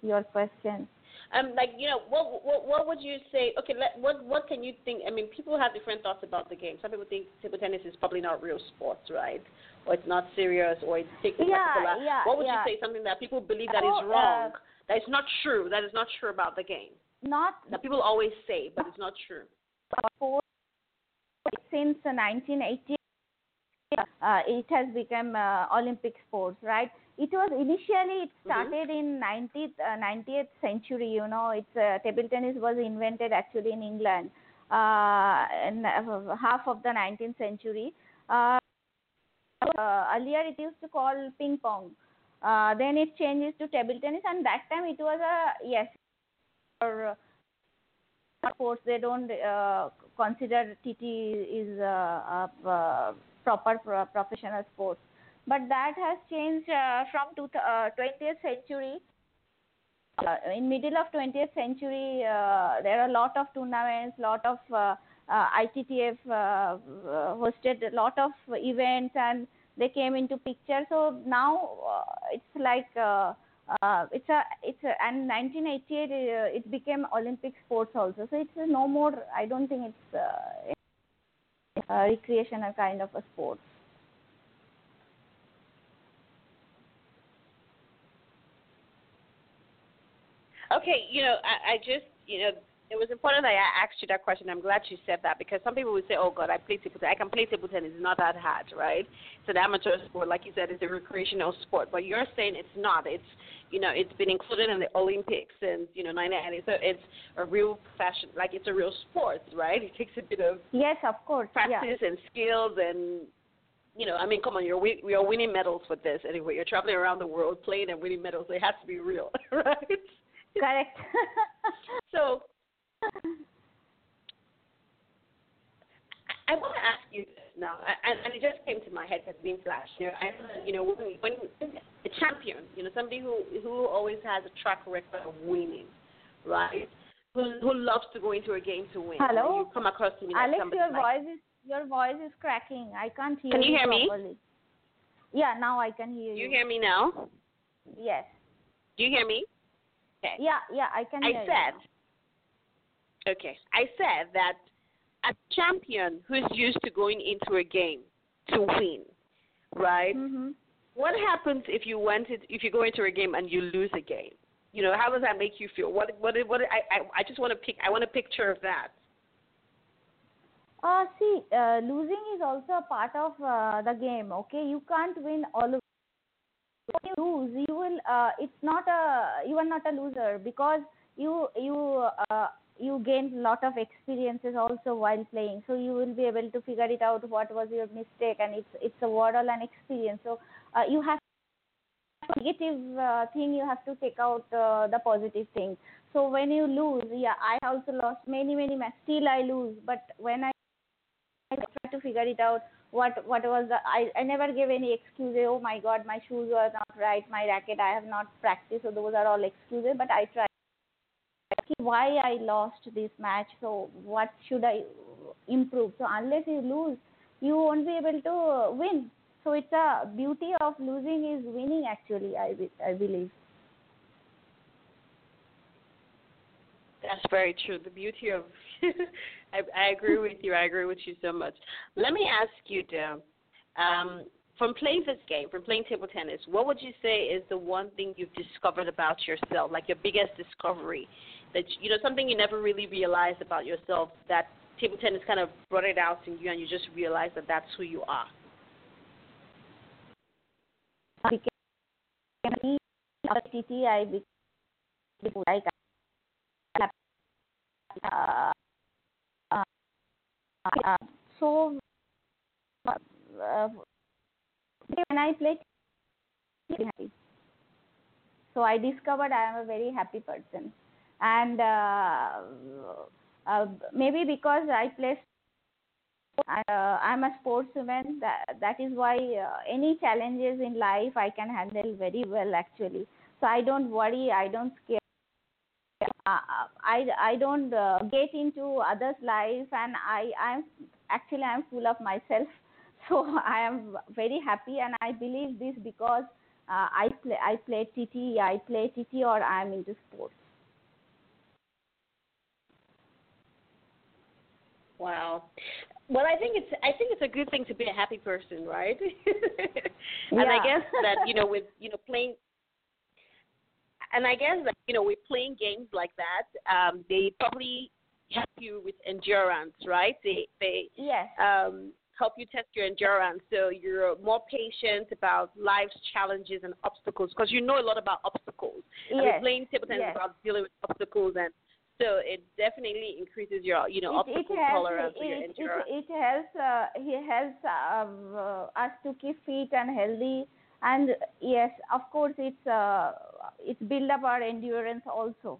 your question. What would you say? Okay, what can you think? I mean, people have different thoughts about the game. Some people think table tennis is probably not real sports, right? Or it's not serious, or it takes practical. What would you say? Something that people believe that is wrong, that is not true, about the game. Not that people always say, but it's not true. Since 1980, it has become Olympic sports, right? It started in 90th century, It's table tennis was invented actually in England, in half of the 19th century. Earlier it used to call ping pong. Then it changes to table tennis, and that time it was sports. They don't consider TT is a proper professional sports. But that has changed from 20th century. In middle of 20th century, there are a lot of tournaments, lot of ITTF hosted a lot of events, and they came into picture. So now it's like and 1988 it became Olympic sports also. So it's no more. I don't think it's a recreational kind of a sport. Okay, I just, it was important that I asked you that question. I'm glad you said that because some people would say, oh, God, I can play table tennis. It's not that hard, right? It's an amateur sport. Like you said, it's a recreational sport. But you're saying it's not. It's, it's been included in the Olympics since, 1990. So it's a real fashion, like it's a real sport, right? It takes a bit of practice and skills and, come on, you're winning medals with this anyway. You're traveling around the world playing and winning medals. It has to be real, right? Correct. So, I want to ask you this now, and it just came to my head as being flashed. When a champion, somebody who always has a track record of winning, right? Who loves to go into a game to win. Hello. You come across to me like Alex, somebody your voice is cracking. I can't hear you. Can you hear me properly? Yeah, now I can hear you. You hear me now? Yes. Do you hear me? Okay. Yeah, I can hear you. Okay. I said that a champion who's used to going into a game to win, right? Mm-hmm. What happens if you go into a game and you lose a game? How does that make you feel? What I just want to I want a picture of that. Losing is also a part of the game, okay? You can't win all of you lose, you will. You are not a loser because you gained a lot of experiences also while playing. So you will be able to figure it out what was your mistake, and it's a wordle and experience. So you have negative thing, you have to take out the positive thing. So when you lose, I also lost many matches. Still I lose, but when I try to figure it out. What was the I never gave any excuses. Oh my God, my shoes were not right, my racket I have not practiced. So those are all excuses. But I tried why I lost this match. So what should I improve? So unless you lose, you won't be able to win. So it's a beauty of losing is winning actually. I believe. That's very true. The beauty of I agree with you. I agree with you so much. Let me ask you, Deb, from playing table tennis, what would you say is the one thing you've discovered about yourself, like your biggest discovery, that something you never really realized about yourself that table tennis kind of brought it out in you, and you just realized that that's who you are? I became पूरा ही so when I played, so I discovered I am a very happy person, and maybe because I play, I am a sportswoman. That is why any challenges in life I can handle very well actually. So I don't worry, I don't scare. I don't get into others' life, and I'm full of myself. So I am very happy, and I believe this because I play TT, or I am into sports. Wow. Well, I think it's a good thing to be a happy person, right? And yeah. I guess that with playing games like that, they probably help you with endurance, right? They help you test your endurance, so you're more patient about life's challenges and obstacles, because you know a lot about obstacles. Yes. I mean, playing table tennis is about dealing with obstacles, and so it definitely increases your obstacle tolerance and your endurance. It helps us to keep fit and healthy. And yes, of course, it's build up our endurance also.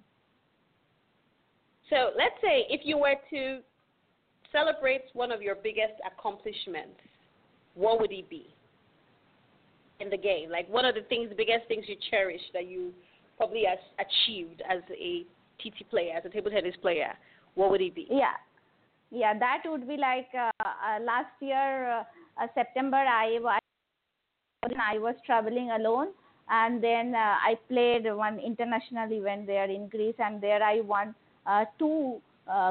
So let's say if you were to celebrate one of your biggest accomplishments, what would it be in the game? Like one of the biggest things you cherish that you probably has achieved as a TT player, as a table tennis player, what would it be? Yeah, that would be like last year, September, I was traveling alone, and then I played one international event there in Greece, and there I won two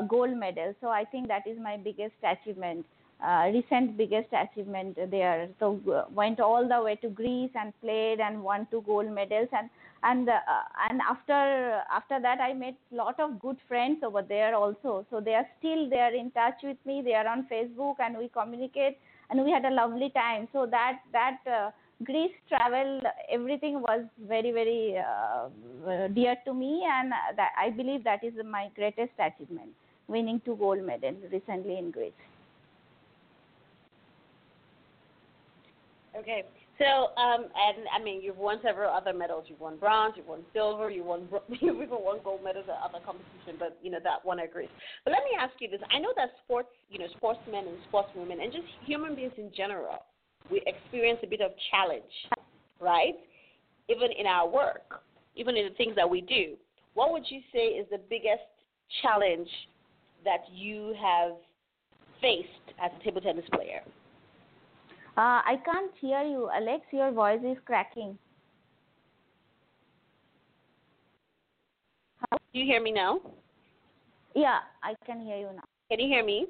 gold medals. So I think that is my biggest achievement, recent biggest achievement there. So went all the way to Greece and played and won two gold medals, and after that I made lot of good friends over there also. So they are still there in touch with me. They are on Facebook, and we communicate. And we had a lovely time. So that Greece travel, everything was very, very dear to me. And that, I believe that is my greatest achievement, winning two gold medals recently in Greece. Okay. So, you've won several other medals. You've won bronze, you've won silver, you've even won gold medals at other competitions, but, that one agrees. But let me ask you this. I know that sports, sportsmen and sportswomen and just human beings in general, we experience a bit of challenge, right? Even in our work, even in the things that we do. What would you say is the biggest challenge that you have faced as a table tennis player? I can't hear you, Alex. Your voice is cracking. Hello? Do you hear me now? Yeah, I can hear you now. Can you hear me?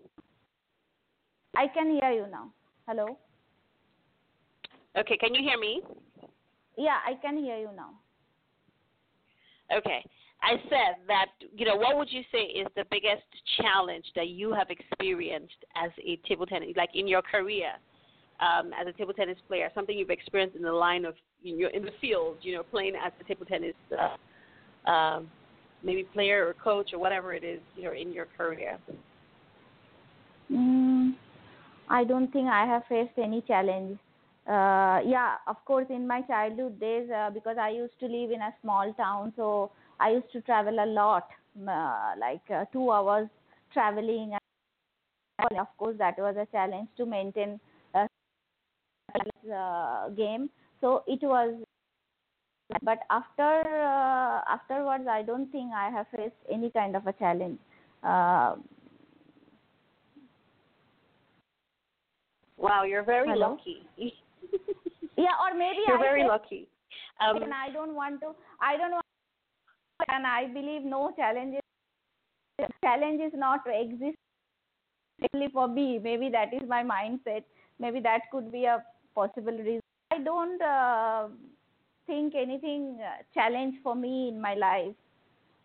I can hear you now. Hello? Okay, can you hear me? Yeah, I can hear you now. Okay. I said that, what would you say is the biggest challenge that you have experienced as a table tennis, like in your career? As a table tennis player, something you've experienced in the line of in the field, playing as a table tennis, maybe player or coach or whatever it is, in your career. I don't think I have faced any challenge. Yeah, of course, in my childhood days, because I used to live in a small town, so I used to travel a lot, 2 hours traveling. And of course, that was a challenge to maintain. Game, so it was, but afterwards I don't think I have faced any kind of a challenge. Wow, you're very lucky. Yeah, or maybe you're very lucky. And I don't want to, and I believe no challenges. Challenge is not exist for me. Maybe that is my mindset. Maybe that could be a possible reason. I don't think anything challenge for me in my life.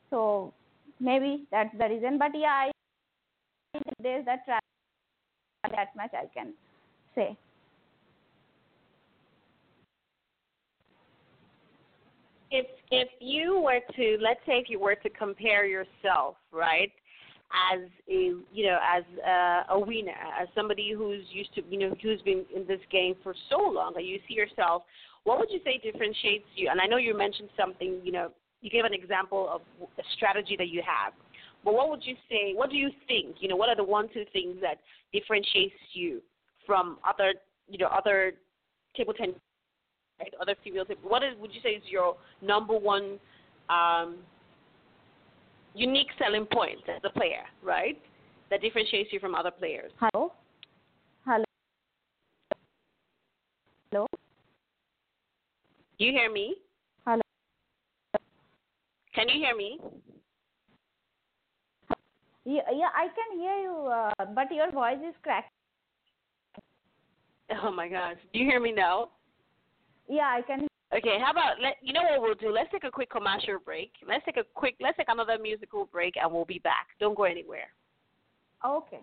So maybe that's the reason. But yeah, there's that much I can say. if you were to, let's say if you were to compare yourself, right, as a, you know, as a winner, as somebody who's used to, you know, who's been in this game for so long, and you see yourself, what would you say differentiates you? And I know you mentioned something, you know, you gave an example of a strategy that you have, but what would you say, what do you think, you know, what are the 1-2 things that differentiates you from other, you know, other table tennis, right, other female table? What is, would you say is your number one unique selling point as a player, right, that differentiates you from other players? Hello? Hello? Hello? Do you hear me? Hello? Can you hear me? Yeah, I can hear you, but your voice is cracked. Oh, my gosh. Do you hear me now? Yeah, I can. Okay, how about, you know what we'll do? Let's take a quick commercial break. Let's take another musical break, and we'll be back. Don't go anywhere. Okay.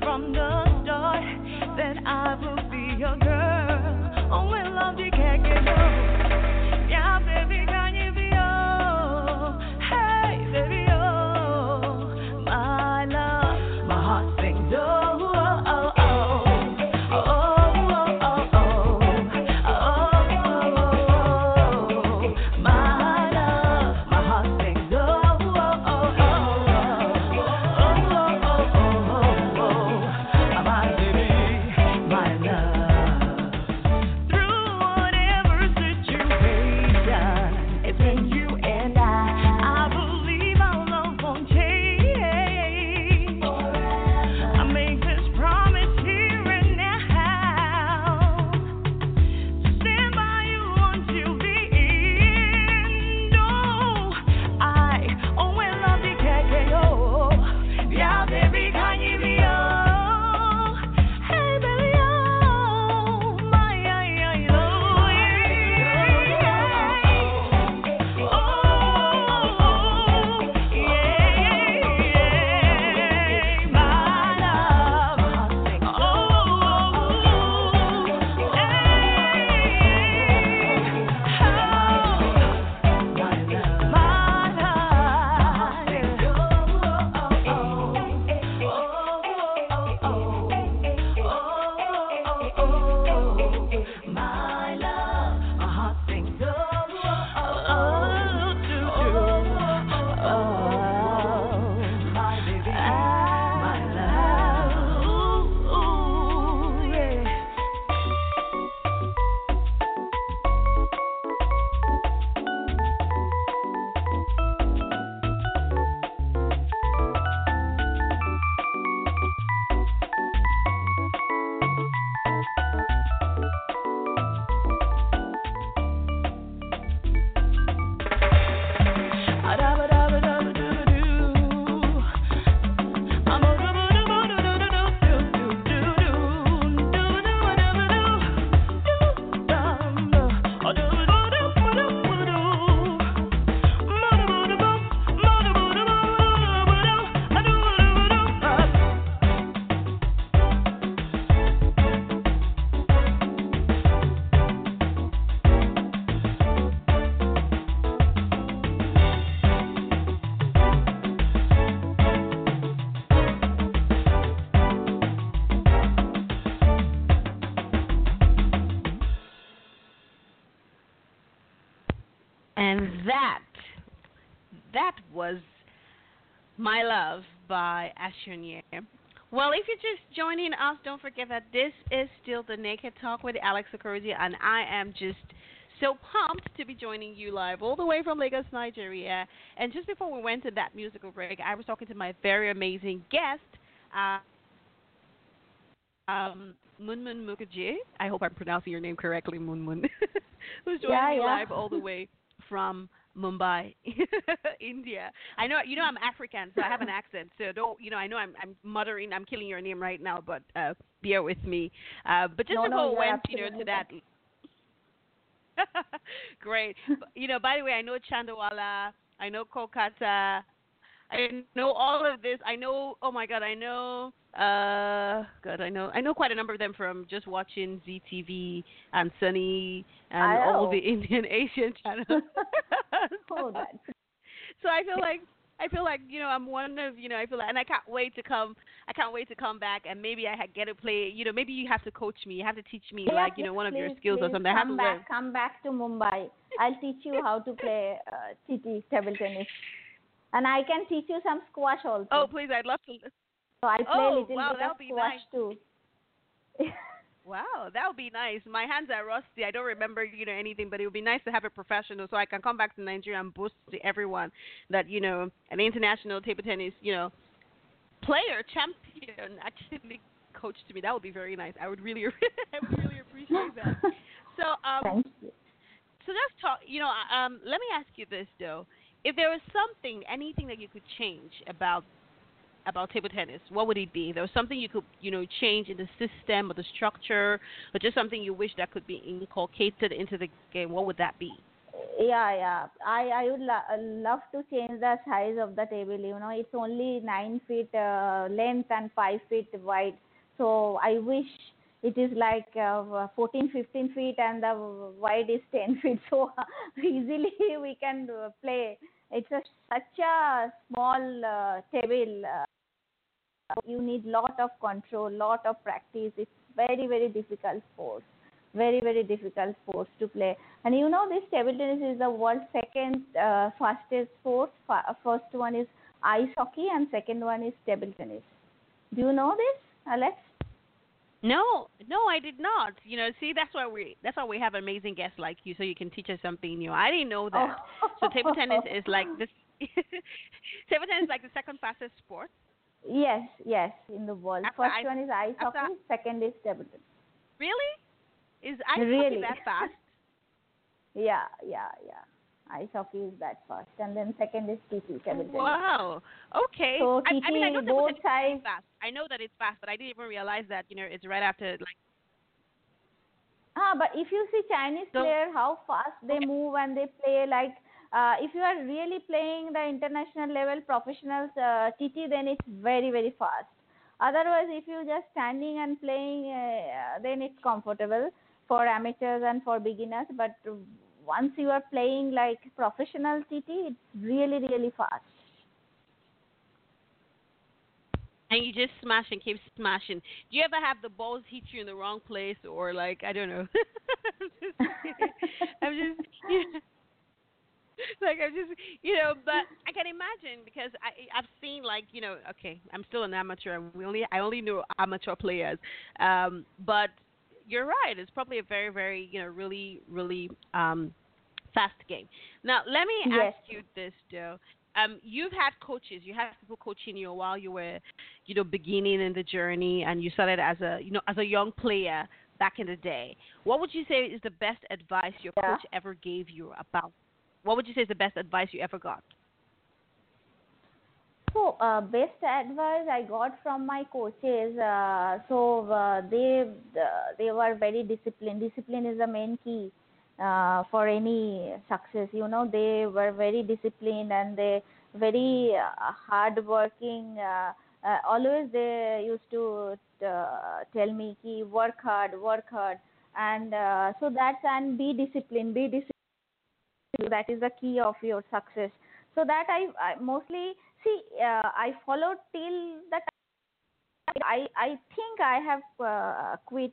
From the start that I will be your girl. Oh, I love you, can't get over. Yeah, baby, can you be oh? Hey, baby, oh, my love. My heart sings, oh, oh, oh, oh. Oh, oh, oh, oh, oh, oh, oh, oh. My love, my heart sings, oh, oh, oh, oh, oh. Was My Love by Ashunye. Well, if you're just joining us, don't forget that this is still The Naked Talk with Alex Okoroji, and I am just so pumped to be joining you live all the way from Lagos, Nigeria. And just before we went to that musical break, I was talking to my very amazing guest, MoonMoon Mukherjee. I hope I'm pronouncing your name correctly, MoonMoon. Who's joining me live all the way from Mumbai, India. I know, you know, I'm African, so I have an accent. So don't, you know, I know I'm muttering, I'm killing your name right now, but bear with me. But just to go to that. Great. You know, by the way, I know Chandawala, I know Kolkata, I know all of this. I know, oh my God, I know quite a number of them from just watching ZTV and Sunny and all the Indian Asian channels. Hold on. So I feel like, you know, I'm one of, you know, I feel like, and I can't wait to come back, and maybe I get to play, you know, maybe you have to coach me. You have to teach me, like, you know, one of your skills or something. Come back to Mumbai. I'll teach you how to play table tennis. And I can teach you some squash also. Oh, please, I'd love to. So I play a little bit of squash too. Wow, that would be nice. My hands are rusty. I don't remember, you know, anything, but it would be nice to have a professional so I can come back to Nigeria and boast to everyone that, you know, an international table tennis, you know, player, champion actually coached me. That would be very nice. I would really, I would really appreciate that. So, thank you. So let's talk, you know, let me ask you this, though. If there was something, anything that you could change about table tennis, what would it be? If there was something you could, you know, change in the system or the structure, or just something you wish that could be inculcated into the game, what would that be? Yeah. I would love to change the size of the table. You know, it's only 9 feet length and 5 feet wide. So I wish it is like 14, 15 feet and the wide is 10 feet. So easily we can play. It's such a small table. You need lot of control, lot of practice. It's very, very difficult sport. Very, very difficult sport to play. And you know, this table tennis is the world's second fastest sport. First one is ice hockey and second one is table tennis. Do you know this, Alex? No, I did not. You know, see, that's why we have amazing guests like you, so you can teach us something new. I didn't know that. Oh. So table tennis is like this. Table tennis is like the second fastest sport. Yes, in the world. First one is ice hockey. Second is table tennis. Really? Is ice hockey that fast? Yeah. Ice hockey is that fast, and then second is TT, table tennis. Wow. Okay. So TT, I mean, I know both sides. Fast. I know that it's fast, but I didn't even realize that. You know, it's right after like. But if you see Chinese players, how fast they move and they play like. If you are really playing the international level professionals TT, then it's very, very fast. Otherwise, if you're just standing and playing, then it's comfortable for amateurs and for beginners, but. Once you are playing like professional TT, it's really, really fast. And you just smash and keep smashing. Do you ever have the balls hit you in the wrong place or like, I don't know. I'm just, you know, but I can imagine because I've seen like, you know, okay, I'm still an amateur. I only know amateur players. But you're right. It's probably a very, very, you know, really, really fast game. Now, let me ask you this, Joe. You've had coaches. You had people coaching you while you were, you know, beginning in the journey, and you started as a, you know, as a young player back in the day. What would you say is the best advice your coach ever gave you about? What would you say is the best advice you ever got? So, best advice I got from my coaches, they were very disciplined. Discipline is the main key for any success. You know, they were very disciplined and they very hardworking. Always they used to tell me, ki, work hard. And so that's, and be disciplined. That is the key of your success. So that I mostly... See, I followed till the time. I think I have quit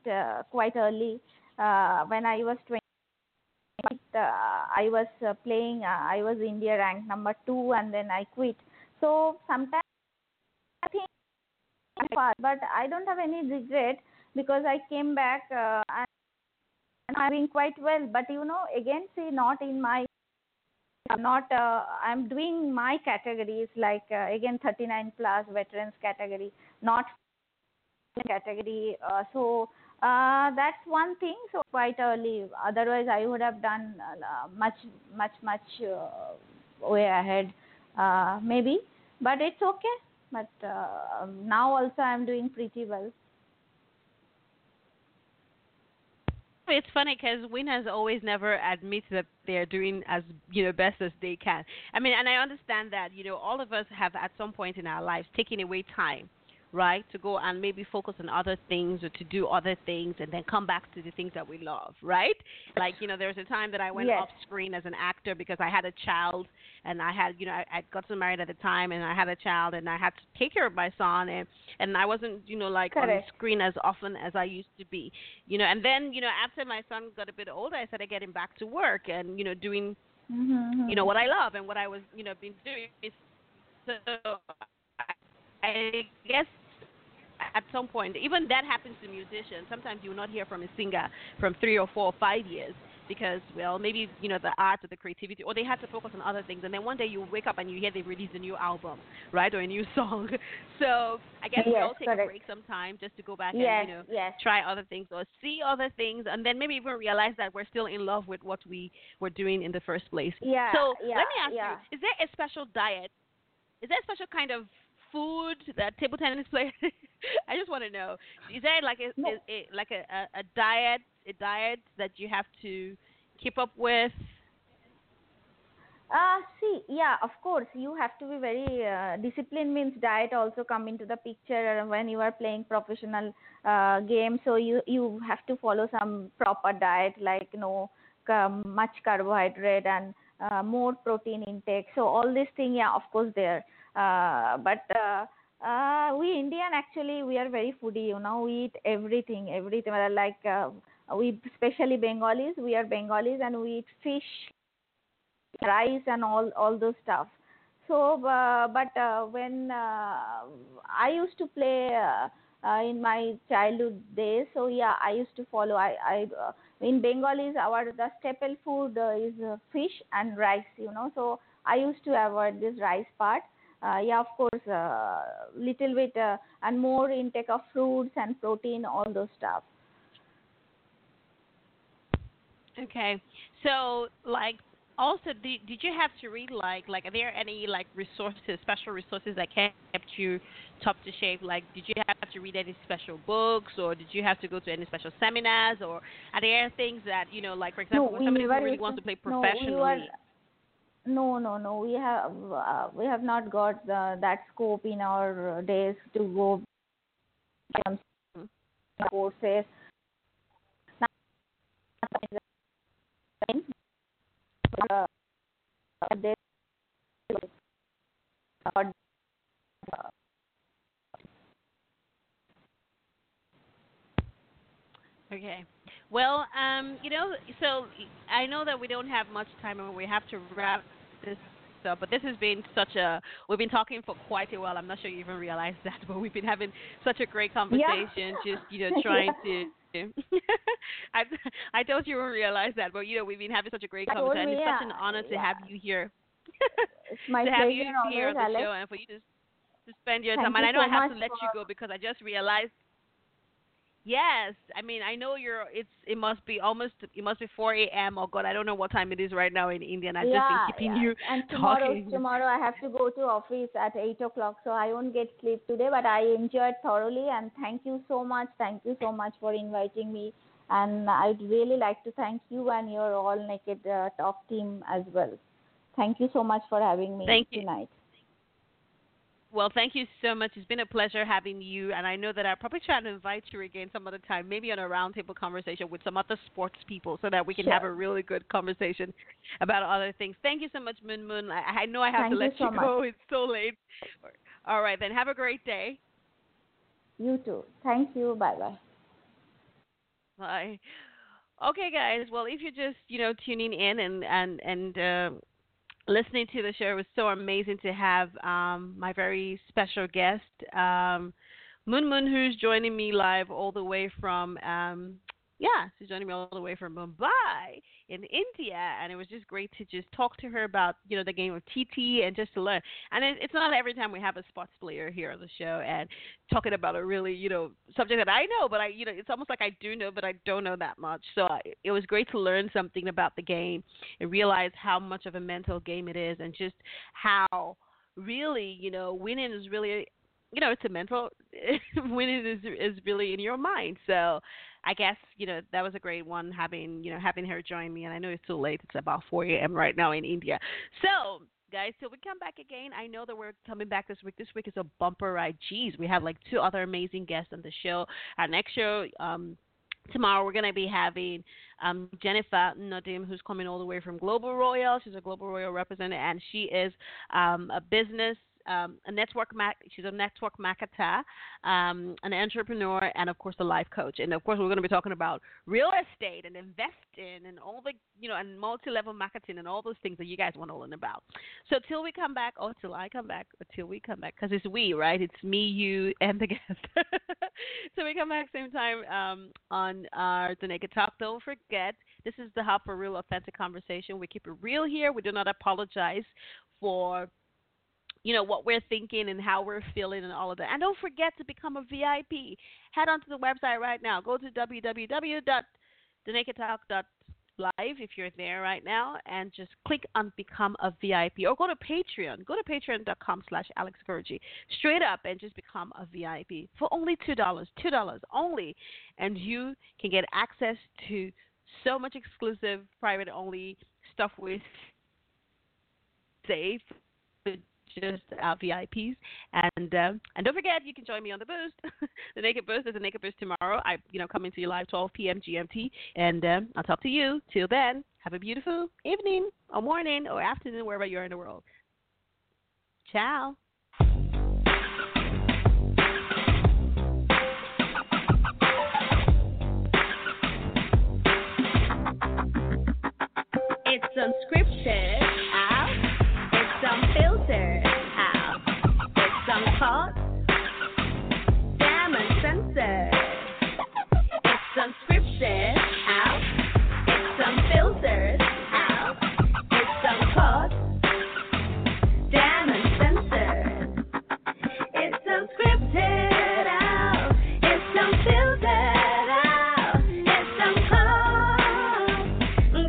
quite early. When I was 20, I was playing. I was India ranked number 2, and then I quit. So sometimes I think, but I don't have any regret because I came back and I'm doing quite well. But you know, again, see, not in my. I'm not. I'm doing my categories like again 39 plus veterans category, not category. So That's one thing. So quite early. Otherwise, I would have done much way ahead, maybe. But it's okay. But now also I'm doing pretty well. It's funny because winners always never admit that they're doing as best as they can. I mean, and I understand that all of us have at some point in our lives taken away time, right, to go and maybe focus on other things or to do other things and then come back to the things that we love, right? Like there was a time that I went off screen as an actor because I had a child and I had I'd gotten married at the time and I had a child and I had to take care of my son and I wasn't on screen as often as I used to be, And then after my son got a bit older, I started getting back to work and doing what I love and what I was been doing. So I guess at some point, even that happens to musicians. Sometimes you will not hear from a singer from 3 or 4 or 5 years because, well, maybe, the art or the creativity, or they had to focus on other things. And then one day you wake up and you hear they release a new album, right, or a new song. So I guess we all take a break sometime just to go back and, try other things or see other things. And then maybe even realize that we're still in love with what we were doing in the first place. Yeah, so let me ask you, is there a special diet? Is there a special kind of food that table tennis players? I just want to know. Is there like a diet that you have to keep up with? Of course, you have to be very disciplined. Means diet also come into the picture when you are playing professional games. So you have to follow some proper diet, like much carbohydrate and more protein intake. So all these things, of course, there. But we Indian, actually, we are very foodie, we eat everything, like we, especially Bengalis, we are Bengalis and we eat fish, rice and all those stuff. So, but when I used to play in my childhood days, so I used to follow, I in Bengalis, the staple food is fish and rice, so I used to avoid this rice part. Of course, little bit and more intake of fruits and protein, all those stuff. Okay. So, also, did you have to read, are there any, resources, special resources that kept you top to shape? Did you have to read any special books, or did you have to go to any special seminars, or are there things that, for example, when somebody really wants to play professionally? No. We have not got that scope in our days to go courses. Okay. Well, so I know that we don't have much time and we have to wrap this up, but this has been we've been talking for quite a while. I'm not sure you even realized that, but we've been having such a great conversation, just, trying to, I told you you realize that, but, we've been having such a great conversation. It's such an honor to have you here. It's my pleasure. To have you here on the show and for you to spend your time. And I know I have to let you go because I just realized. Yes, I mean, I know it must be 4 a.m. Oh, God, I don't know what time it is right now in India. I've just been keeping you and talking. Tomorrow I have to go to office at 8 o'clock, so I won't get sleep today, but I enjoyed thoroughly, and thank you so much. Thank you so much for inviting me, and I'd really like to thank you and your All Naked Talk team as well. Thank you so much for having me tonight. Well, thank you so much. It's been a pleasure having you, and I know that I'll probably try to invite you again some other time, maybe on a roundtable conversation with some other sports people so that we can have a really good conversation about other things. Thank you so much, MoonMoon. I know I have to let you go. It's so late. All right, then. Have a great day. You too. Thank you. Bye-bye. Bye. Okay, guys. Well, if you're just, tuning in and listening to the show, it was so amazing to have my very special guest, MoonMoon, who's joining me live all the way from Yeah, she's joining me all the way from Mumbai in India, and it was just great to just talk to her about, you know, the game of TT and just to learn. And it's not every time we have a sports player here on the show and talking about a really, you know, subject that I know, but I, you know, it's almost like I do know, but I don't know that much. So it was great to learn something about the game and realize how much of a mental game it is, and just how really, you know, winning is really, you know, it's a mental winning is really in your mind. So I guess, you know, that was a great one, having her join me. And I know it's too late. It's about 4 a.m. right now in India. So, guys, till we come back again, I know that we're coming back this week. This week is a bumper ride. Jeez, we have like 2 other amazing guests on the show. Our next show, tomorrow, we're going to be having Jennifer Nadim, who's coming all the way from Global Royale. She's a Global Royale representative, and she is a business. She's a network marketer, an entrepreneur, and of course a life coach. And of course we're going to be talking about real estate and investing and all the, you know, and multi-level marketing and all those things that you guys want to learn about. So till we come back, or till I come back, or till we come back, because it's we, right? It's me, you, and the guest. So we come back same time on our The Naked Talk. Don't forget, this is the hub for real, authentic conversation. We keep it real here. We do not apologize for, you know, what we're thinking and how we're feeling and all of that. And don't forget to become a VIP. Head onto the website right now. Go to www.thenakedtalk.live if you're there right now, and just click on Become a VIP, or go to Patreon. Go to patreon.com/Alex Okoroji. Straight up, and just become a VIP for only $2. $2 only. And you can get access to so much exclusive, private-only stuff with Safe, just our VIPs. And don't forget, you can join me on the Boost. The Naked Boost is a Naked Boost tomorrow. I coming to you live 12 p.m. GMT. And I'll talk to you. Till then, have a beautiful evening or morning or afternoon, wherever you are in the world. Ciao. It's unscripted out. It's unfiltered. Damn uncensored. It's unscripted out. It's unfiltered out. It's uncaught. Damn uncensored. It's unscripted out. It's unfiltered out. It's uncaught.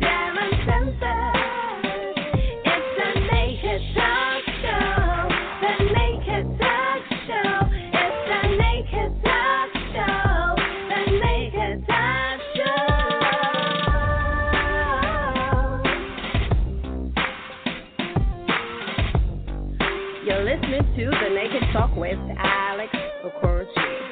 Damn uncensored. It's a naked talk show. The naked talk. Talk with Alex Okoroji.